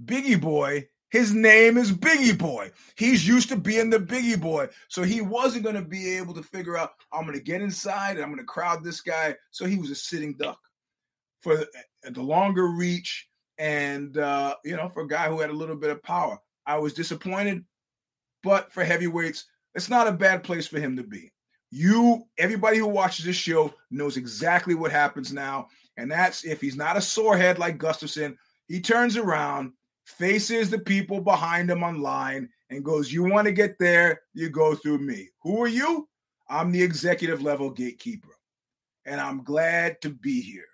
Biggie Boy, his name is Biggie Boy. He's used to being the Biggie Boy. So he wasn't going to be able to figure out, I'm going to get inside and I'm going to crowd this guy. So he was a sitting duck for the longer reach and, for a guy who had a little bit of power. I was disappointed, but for heavyweights, it's not a bad place for him to be. Everybody who watches this show knows exactly what happens now, and that's if he's not a sorehead like Gustafson, he turns around, faces the people behind him online, and goes, you want to get there, you go through me. Who are you? I'm the executive level gatekeeper, and I'm glad to be here.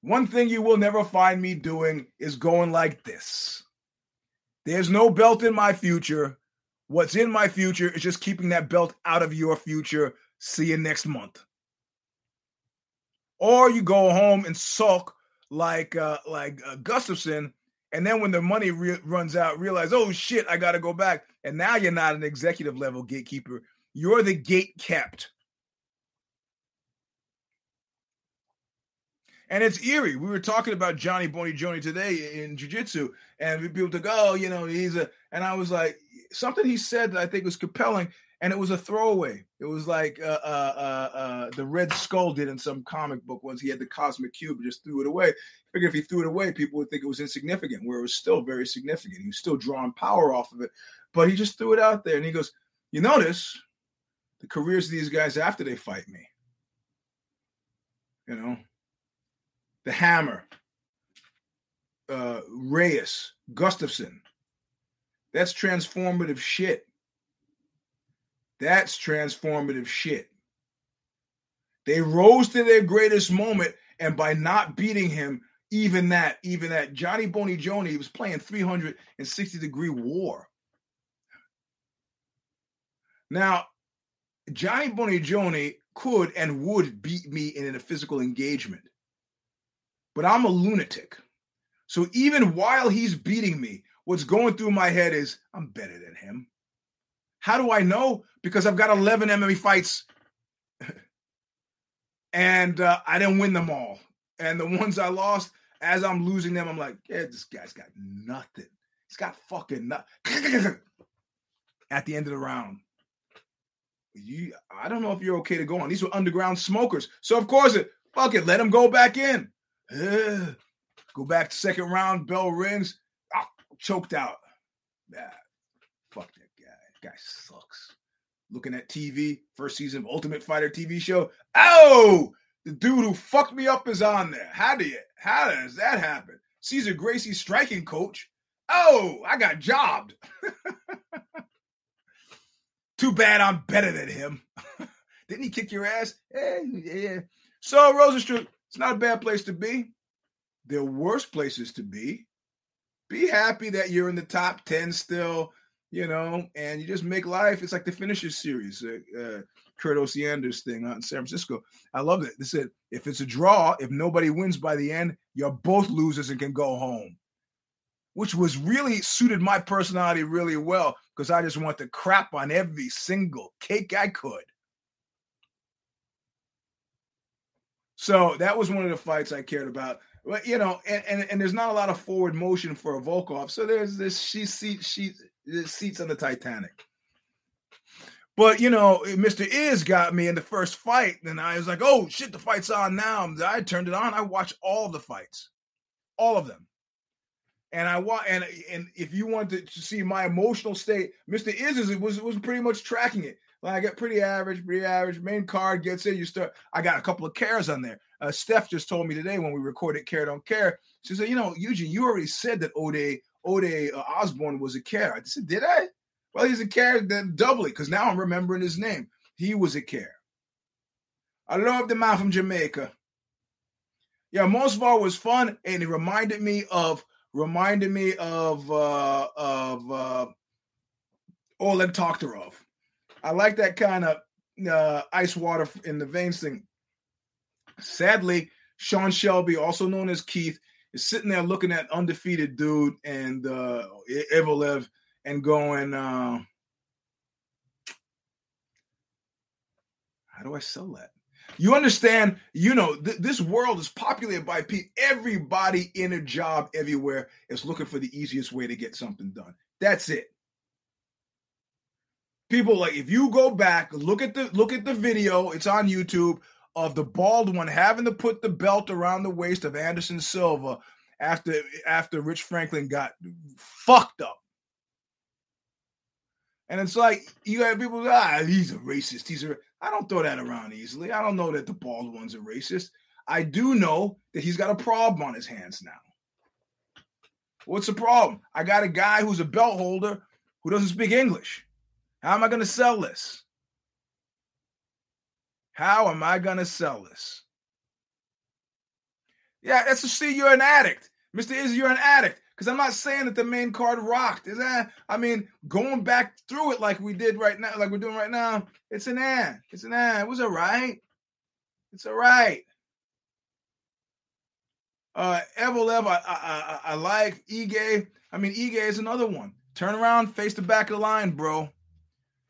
One thing you will never find me doing is going like this. There's no belt in my future. What's in my future is just keeping that belt out of your future. See you next month. Or you go home and sulk like Gustafson, and then when the money runs out, realize, oh, shit, I got to go back. And now you're not an executive level gatekeeper. You're the gate kept. And it's eerie. We were talking about Johnny Boney Joni today in jiu-jitsu, and people like, oh, you know, he's a – and I was like – something he said that I think was compelling, and it was a throwaway. It was like the Red Skull did in some comic book once. He had the cosmic cube, just threw it away. I figure if he threw it away, people would think it was insignificant, where it was still very significant. He was still drawing power off of it, but he just threw it out there. And he goes, you notice the careers of these guys after they fight me, you know? The Hammer, Reyes, Gustafson. That's transformative shit. That's transformative shit. They rose to their greatest moment, and by not beating him, even that, Johnny Boney Joni was playing 360-degree war. Now, Johnny Boney Joni could and would beat me in a physical engagement. But I'm a lunatic. So even while he's beating me, what's going through my head is, I'm better than him. How do I know? Because I've got 11 MMA fights. And I didn't win them all. And the ones I lost, as I'm losing them, I'm like, yeah, this guy's got nothing. He's got fucking nothing. At the end of the round. I don't know if you're okay to go on. These were underground smokers. So, of course, fuck it. Let him go back in. Go back to second round, bell rings, choked out. Nah, fuck that guy. That guy sucks. Looking at TV, first season of Ultimate Fighter TV show. Oh, the dude who fucked me up is on there. How does that happen? Cesar Gracie's striking coach. Oh, I got jobbed. Too bad I'm better than him. Didn't he kick your ass? Yeah. So Rozenstruik. It's not a bad place to be. There are worse places to be. Be happy that you're in the top 10 still, you know, and you just make life. It's like the Finishers series, Kurt Osiander's thing out in San Francisco. I love it. They said, if it's a draw, if nobody wins by the end, you're both losers and can go home, which was really suited my personality really well because I just want to crap on every single cake I could. So that was one of the fights I cared about. But, you know, and there's not a lot of forward motion for a Volkov. So there's this seats on the Titanic. But, you know, Mr. Iz got me in the first fight. And I was like, oh, shit, the fight's on now. I turned it on. I watched all the fights, all of them. And and if you wanted to see my emotional state, Mr. Iz was pretty much tracking it. Like, I get pretty average. Main card gets it. You start. I got a couple of cares on there. Steph just told me today when we recorded Care Don't Care. She said, you know, Eugene, you already said that Ode Osborne was a care. I said, did I? Well, he's a care then doubly because now I'm remembering his name. He was a care. I love the man from Jamaica. Yeah, most of all was fun, and it reminded me of Oleg Tokhtarov. I like that kind of ice water in the veins thing. Sadly, Sean Shelby, also known as Keith, is sitting there looking at undefeated dude and Evloev and going, how do I sell that? You understand, you know, this world is populated by people. Everybody in a job everywhere is looking for the easiest way to get something done. That's it. People, like, if you go back, look at the video, it's on YouTube, of the bald one having to put the belt around the waist of Anderson Silva after Rich Franklin got fucked up. And it's like, you got people, he's a racist. I don't throw that around easily. I don't know that the bald one's a racist. I do know that he's got a problem on his hands now. What's the problem? I got a guy who's a belt holder who doesn't speak English. How am I going to sell this? Yeah, that's to see you're an addict. Mr. Izzy, you're an addict. Because I'm not saying that the main card rocked. I mean, going back through it like we're doing right now, it's an ad. It was all right. It's all right. Evloev, I like. Ige. I mean, Ige is another one. Turn around, face the back of the line, bro.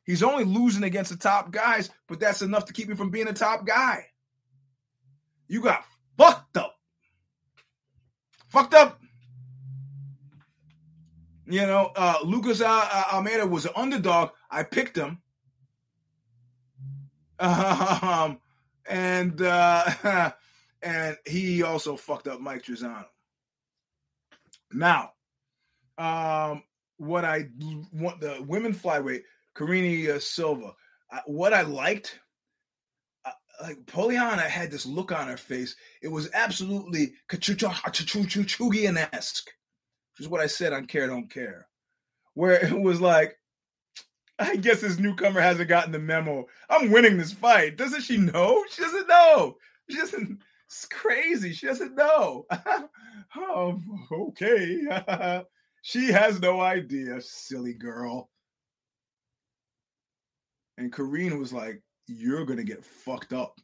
He's only losing against the top guys, but that's enough to keep him from being a top guy. You got fucked up fucked up. You know, Lucas Almeida was an underdog. I picked him. And he also fucked up Mike Trezano. Now, what I want, the women flyweight, Carini Silva, what I liked, like Poliana had this look on her face. It was absolutely Kachuchugian-esque, which is what I said on Care Don't Care, where it was like, I guess this newcomer hasn't gotten the memo. I'm winning this fight. Doesn't she know? She doesn't know. She doesn't. It's crazy. She doesn't know. Okay. She has no idea, silly girl. And Corrine was like, you're going to get fucked up.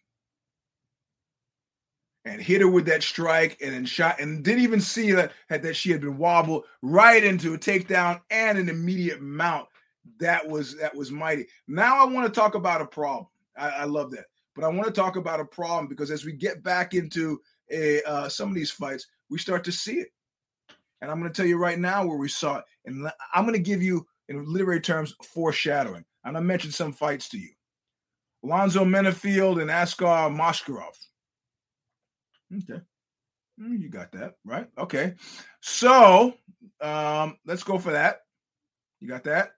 And hit her with that strike and then shot and didn't even see that she had been wobbled right into a takedown and an immediate mount. That was mighty. Now I want to talk about a problem. I love that. But I want to talk about a problem because as we get back into some of these fights, we start to see it. And I'm going to tell you right now where we saw it. And I'm going to give you, in literary terms, foreshadowing. I'm going to mention some fights to you. Alonzo Menafield and Askar Moskarov. Okay. You got that, right? Okay. So let's go for that. You got that?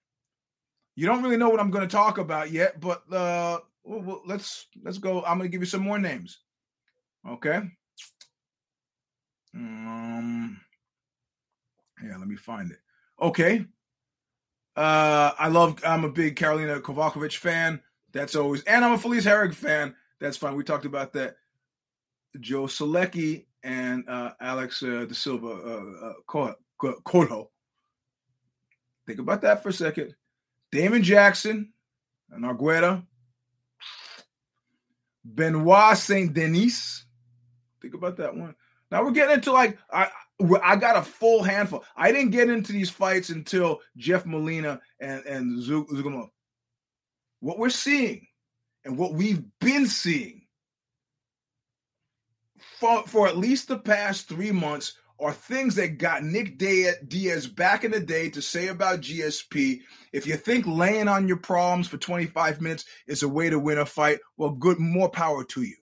You don't really know what I'm going to talk about yet, but let's go. I'm going to give you some more names, okay? Yeah, let me find it. Okay, I'm a big Karolina Kovacevic fan. That's always, and I'm a Felice Herrig fan. That's fine. We talked about that. Joe Selecki and Alex da Silva Cotto. Think about that for a second. Damon Jackson, Argueta, Benoit St. Denis. Think about that one. Now we're getting into like, I got a full handful. I didn't get into these fights until Jeff Molina and Zugamov. What we're seeing and what we've been seeing for at least the past 3 months are things that got Nick Diaz back in the day to say about GSP. If you think laying on your problems for 25 minutes is a way to win a fight, well, good, more power to you.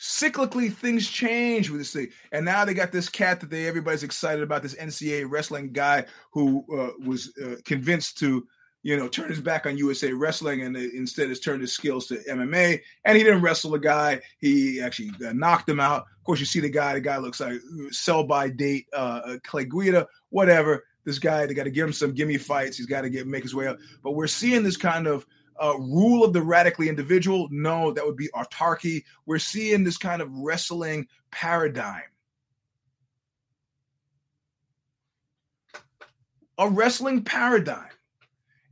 Cyclically, things change with this thing. And now they got this cat that everybody's excited about, this NCAA wrestling guy who was convinced to, you know, turn his back on USA Wrestling and instead has turned his skills to MMA. And he didn't wrestle a guy. He actually knocked him out. Of course, you see the guy looks like sell-by-date Clay Guida, whatever. This guy, they got to give him some gimme fights. He's got to make his way up. But we're seeing this kind of rule of the radically individual. No, that would be autarky. We're seeing this kind of wrestling paradigm. A wrestling paradigm.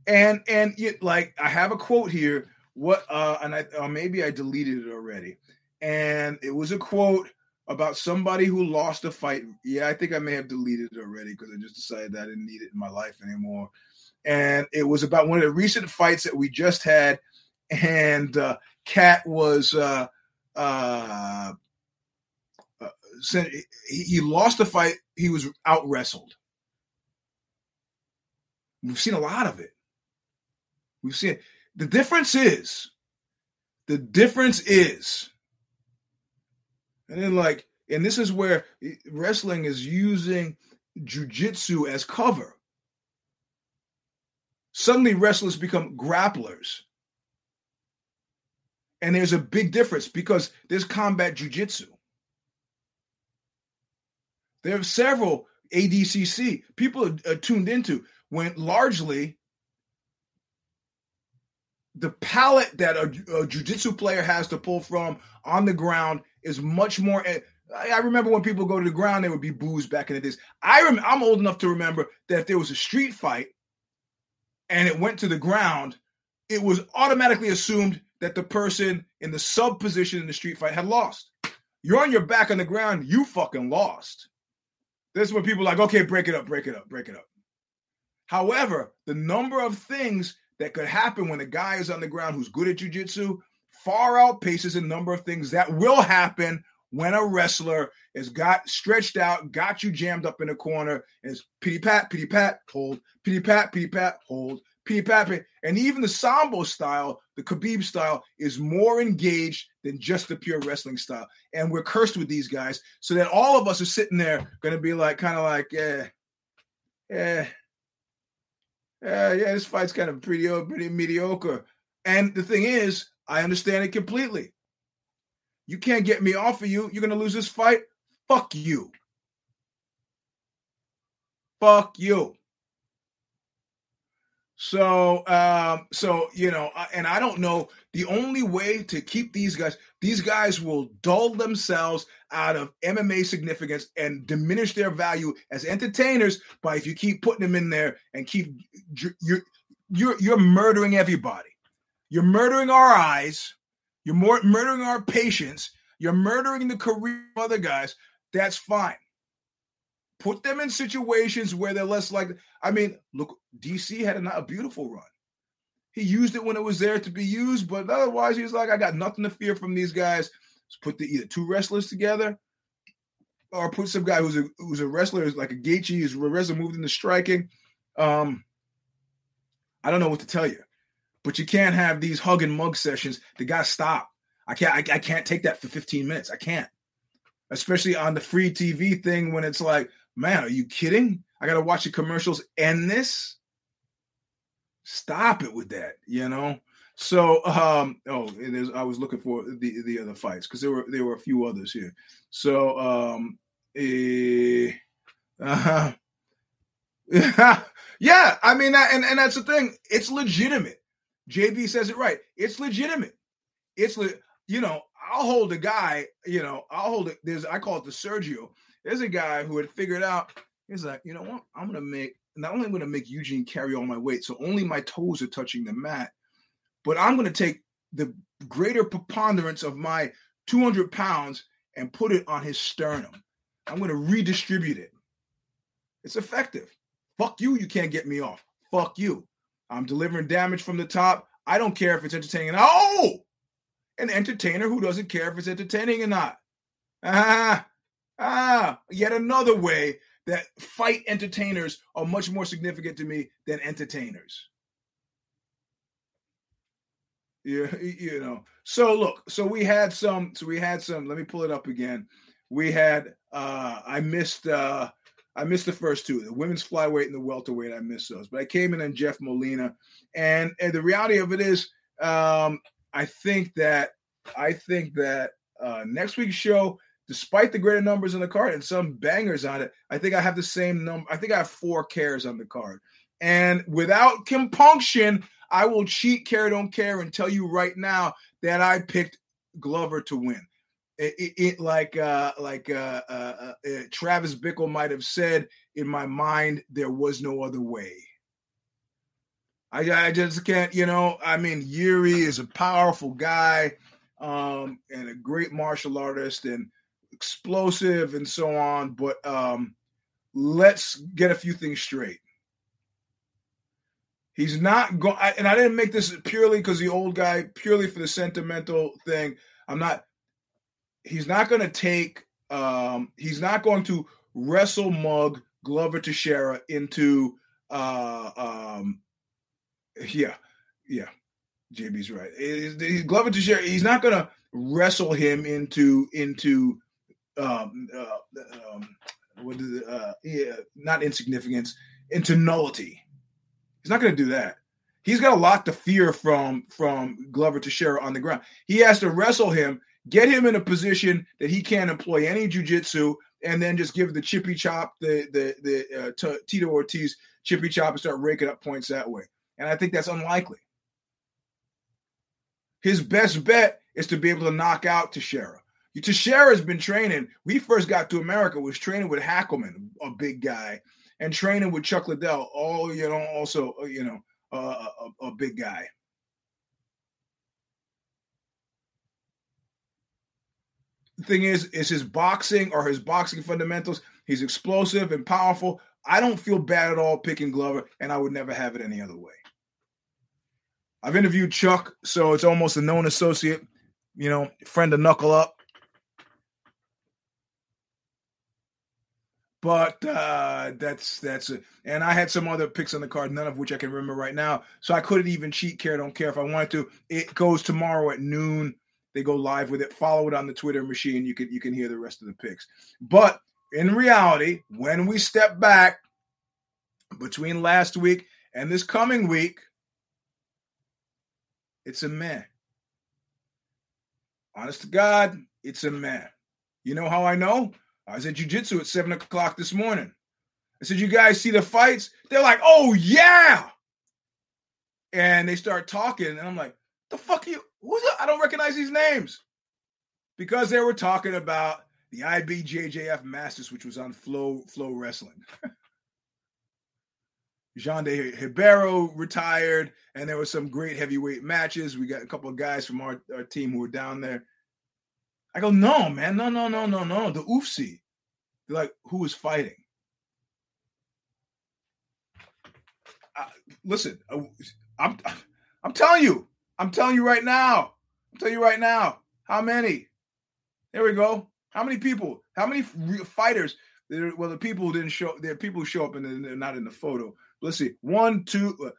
And it, like, I have a quote here. What and I maybe I deleted it already. And it was a quote about somebody who lost a fight. Yeah, I think I may have deleted it already because I just decided that I didn't need it in my life anymore. And it was about one of the recent fights that we just had. And Kat was he lost the fight. He was out wrestled. We've seen a lot of it. We've seen it. The difference is, and then like, and this is where wrestling is using jiu-jitsu as cover. Suddenly wrestlers become grapplers. And there's a big difference because there's combat jiu-jitsu. There are several ADCC people are tuned into when largely the palette that a jiu-jitsu player has to pull from on the ground is much more. I remember when people go to the ground, there would be boos back in the days. I'm old enough to remember that if there was a street fight and it went to the ground, it was automatically assumed that the person in the sub position in the street fight had lost. You're on your back on the ground, you fucking lost. This is when people are like, okay, break it up. However, the number of things that could happen when a guy is on the ground who's good at jiu-jitsu far outpaces the number of things that will happen when a wrestler has got stretched out, got you jammed up in a corner, and it's pity pat, hold, pity pat, hold, pity pat, pity. And even the sambo style, the Khabib style, is more engaged than just the pure wrestling style. And we're cursed with these guys, so that all of us are sitting there going to be like, kind of like, yeah, this fight's kind of pretty mediocre. And the thing is, I understand it completely. You can't get me off of you. You're going to lose this fight? Fuck you. Fuck you. So you know, and I don't know. The only way to keep these guys will dull themselves out of MMA significance and diminish their value as entertainers by if you keep putting them in there and keep you're murdering everybody. You're murdering our eyes. You're murdering our patience. You're murdering the career of other guys. That's fine. Put them in situations where they're less likely. I mean, look, DC had a beautiful run. He used it when it was there to be used, but otherwise he was like, I got nothing to fear from these guys. Let's put either two wrestlers together or put some guy who's a wrestler, who's like a Gaethje, who's a wrestler moved into striking. I don't know what to tell you. But you can't have these hug and mug sessions. The guys stop. I can't take that for 15 minutes. I can't. Especially on the free TV thing when it's like, man, are you kidding? I got to watch the commercials end this? Stop it with that, you know? So, I was looking for the other fights because there were a few others here. So, yeah, I mean, and that's the thing. It's legitimate. JB says it right. It's legitimate. I'll hold a guy, I call it the Sergio. There's a guy who had figured out, he's like, you know what? I'm going to make Eugene carry all my weight. So only my toes are touching the mat, but I'm going to take the greater preponderance of my 200 pounds and put it on his sternum. I'm going to redistribute it. It's effective. Fuck you. You can't get me off. Fuck you. I'm delivering damage from the top. I don't care if it's entertaining. Oh, an entertainer who doesn't care if it's entertaining or not. Yet another way that fight entertainers are much more significant to me than entertainers. Yeah, So look, so we had some. Let me pull it up again. We had. I missed the first two, the women's flyweight and the welterweight. I missed those, but I came in on Jeff Molina, and the reality of it is, I think that next week's show, despite the greater numbers on the card and some bangers on it, I think I have the same number. I think I have 4 cares on the card, and without compunction, I will cheat care don't care and tell you right now that I picked Glover to win. Travis Bickle might have said, in my mind, there was no other way. I just can't, I mean, Yuri is a powerful guy and a great martial artist and explosive and so on. But let's get a few things straight. He's not going, and I didn't make this purely because the old guy, purely for the sentimental thing. He's not going to take. He's not going to wrestle mug Glover Teixeira into. Yeah. JB's right. Glover Teixeira. He's not going to wrestle him into. Not insignificance, into nullity. He's not going to do that. He's got a lot to fear from Glover Teixeira on the ground. He has to wrestle him. Get him in a position that he can't employ any jiu-jitsu, and then just give the chippy chop, the Tito Ortiz chippy chop, and start raking up points that way. And I think that's unlikely. His best bet is to be able to knock out Teixeira. Teixeira's been training. We first got to America, was training with Hackelman, a big guy, and training with Chuck Liddell, a big guy. Thing is his boxing or his boxing fundamentals. He's explosive and powerful. I don't feel bad at all picking Glover, and I would never have it any other way. I've interviewed Chuck, so it's almost a known associate, friend to knuckle up. But that's it. And I had some other picks on the card, none of which I can remember right now. So I couldn't even cheat, care, don't care if I wanted to. It goes tomorrow at noon. They go live with it. Follow it on the Twitter machine. You can hear the rest of the picks. But in reality, when we step back between last week and this coming week, it's a meh. Honest to God, it's a meh. You know how I know? I was at jiu-jitsu at 7 o'clock this morning. I said, you guys see the fights? They're like, oh, yeah. And they start talking. And I'm like, the fuck are you? Who's that? I don't recognize these names. Because they were talking about the IBJJF Masters, which was on Flow Wrestling. Jean de Ribeiro retired. And there were some great heavyweight matches. We got a couple of guys from our team who were down there. I go, no, man, no, the UFC. They're like, who is fighting? I'm telling you right now. How many? There we go. How many people? How many fighters? Well, the people who didn't show, there are people who show up and they're not in the photo. Let's see. 1, 2,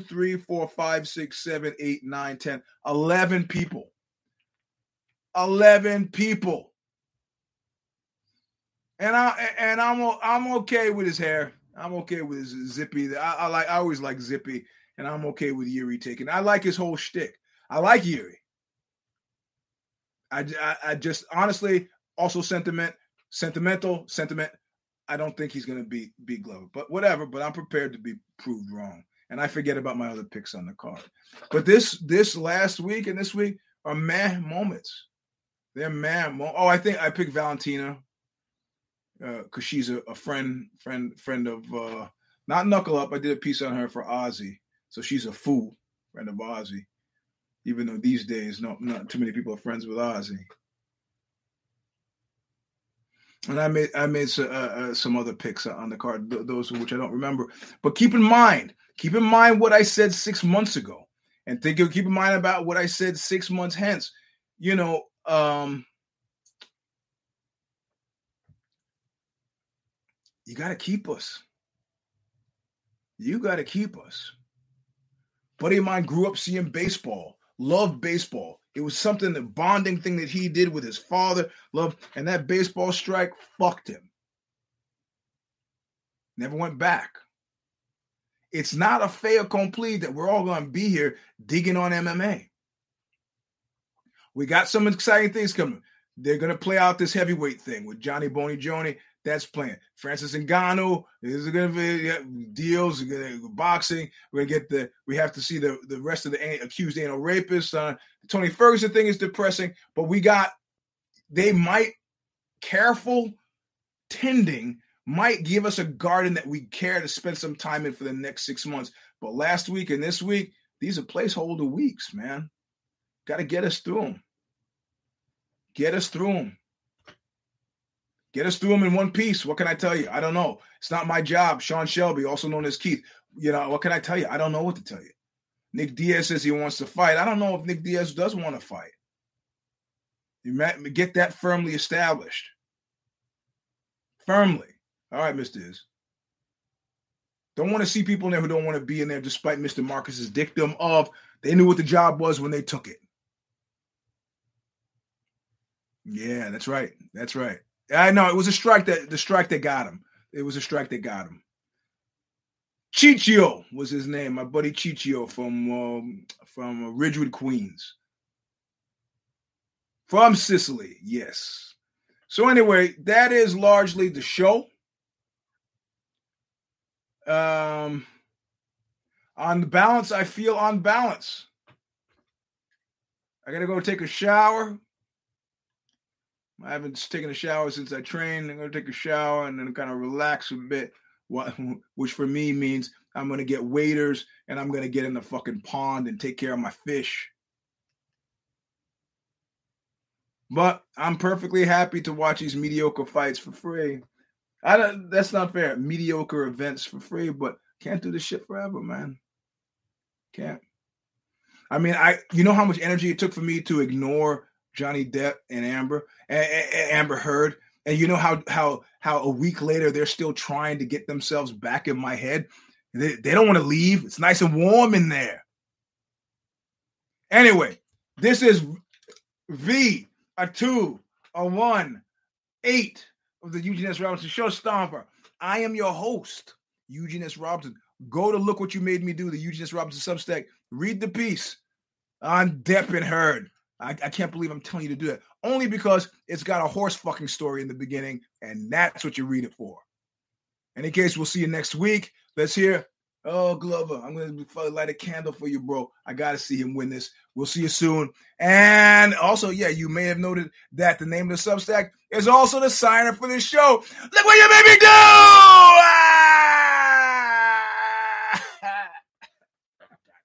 3, 4, 5, 6, 7, 8, 9, 10, 11 people. 11 people. And I'm okay with his hair. I'm okay with his zippy. I always like zippy, and I'm okay with Yuri taking. I like his whole shtick. I like Yuri. I just honestly also sentimental. I don't think he's gonna beat Glover, but whatever. But I'm prepared to be proved wrong, and I forget about my other picks on the card. But this last week and this week are meh moments. They're mad. I think I picked Valentina because she's a friend of not Knuckle Up. I did a piece on her for Ozzy, so she's a fool, friend of Ozzy. Even though these days, not too many people are friends with Ozzy. And I made some other picks on the card, those which I don't remember. But keep in mind what I said 6 months ago, and keep in mind about what I said 6 months hence. You know. You got to keep us. You got to keep us. Buddy of mine grew up seeing baseball, loved baseball. It was something, the bonding thing that he did with his father, loved, and that baseball strike fucked him. Never went back. It's not a fait accompli that we're all going to be here digging on MMA. We got some exciting things coming. They're going to play out this heavyweight thing with Johnny Boney Joni. That's playing. Francis Ngannou is going to be deals. We're going to boxing. We're going to get the. We have to see the rest of the accused anal rapists. The Tony Ferguson thing is depressing, but we got. They might careful tending might give us a garden that we care to spend some time in for the next 6 months. But last week and this week, these are placeholder weeks, man. Got to get us through them. Get us through them. Get us through them in one piece. What can I tell you? I don't know. It's not my job. Sean Shelby, also known as Keith. You know, what can I tell you? I don't know what to tell you. Nick Diaz says he wants to fight. I don't know if Nick Diaz does want to fight. You might get that firmly established. Firmly. All right, Mr. Diaz. Don't want to see people in there who don't want to be in there despite Mr. Marcus's dictum of they knew what the job was when they took it. Yeah, that's right. That's right. I know it was the strike that got him. It was a strike that got him. Chichio was his name. My buddy Chichio from Ridgewood, Queens. From Sicily, yes. So anyway, that is largely the show. On balance, I feel on balance. I got to go take a shower. I haven't taken a shower since I trained. I'm going to take a shower and then kind of relax a bit, which for me means I'm going to get waders and I'm going to get in the fucking pond and take care of my fish. But I'm perfectly happy to watch these mediocre fights for free. That's not fair. Mediocre events for free, but can't do this shit forever, man. Can't. I mean, you know how much energy it took for me to ignore Johnny Depp and Amber Heard And you know how a week later they're still trying to get themselves back in my head? They don't want to leave. It's nice and warm in there. Anyway, this is V, a 2, a 1, 8 of the Eugene S. Robinson Show Stomper. I am your host, Eugene S. Robinson. Go to Look What You Made Me Do, the Eugene S. Robinson Substack. Read the piece on Depp and Heard. I can't believe I'm telling you to do that. Only because it's got a horse fucking story in the beginning, and that's what you read it for. In any case, we'll see you next week. Let's hear, oh, Glover, I'm going to light a candle for you, bro. I got to see him win this. We'll see you soon. And also, yeah, you may have noted that the name of the Substack is also the sign up for this show. Look What You Made Me Do!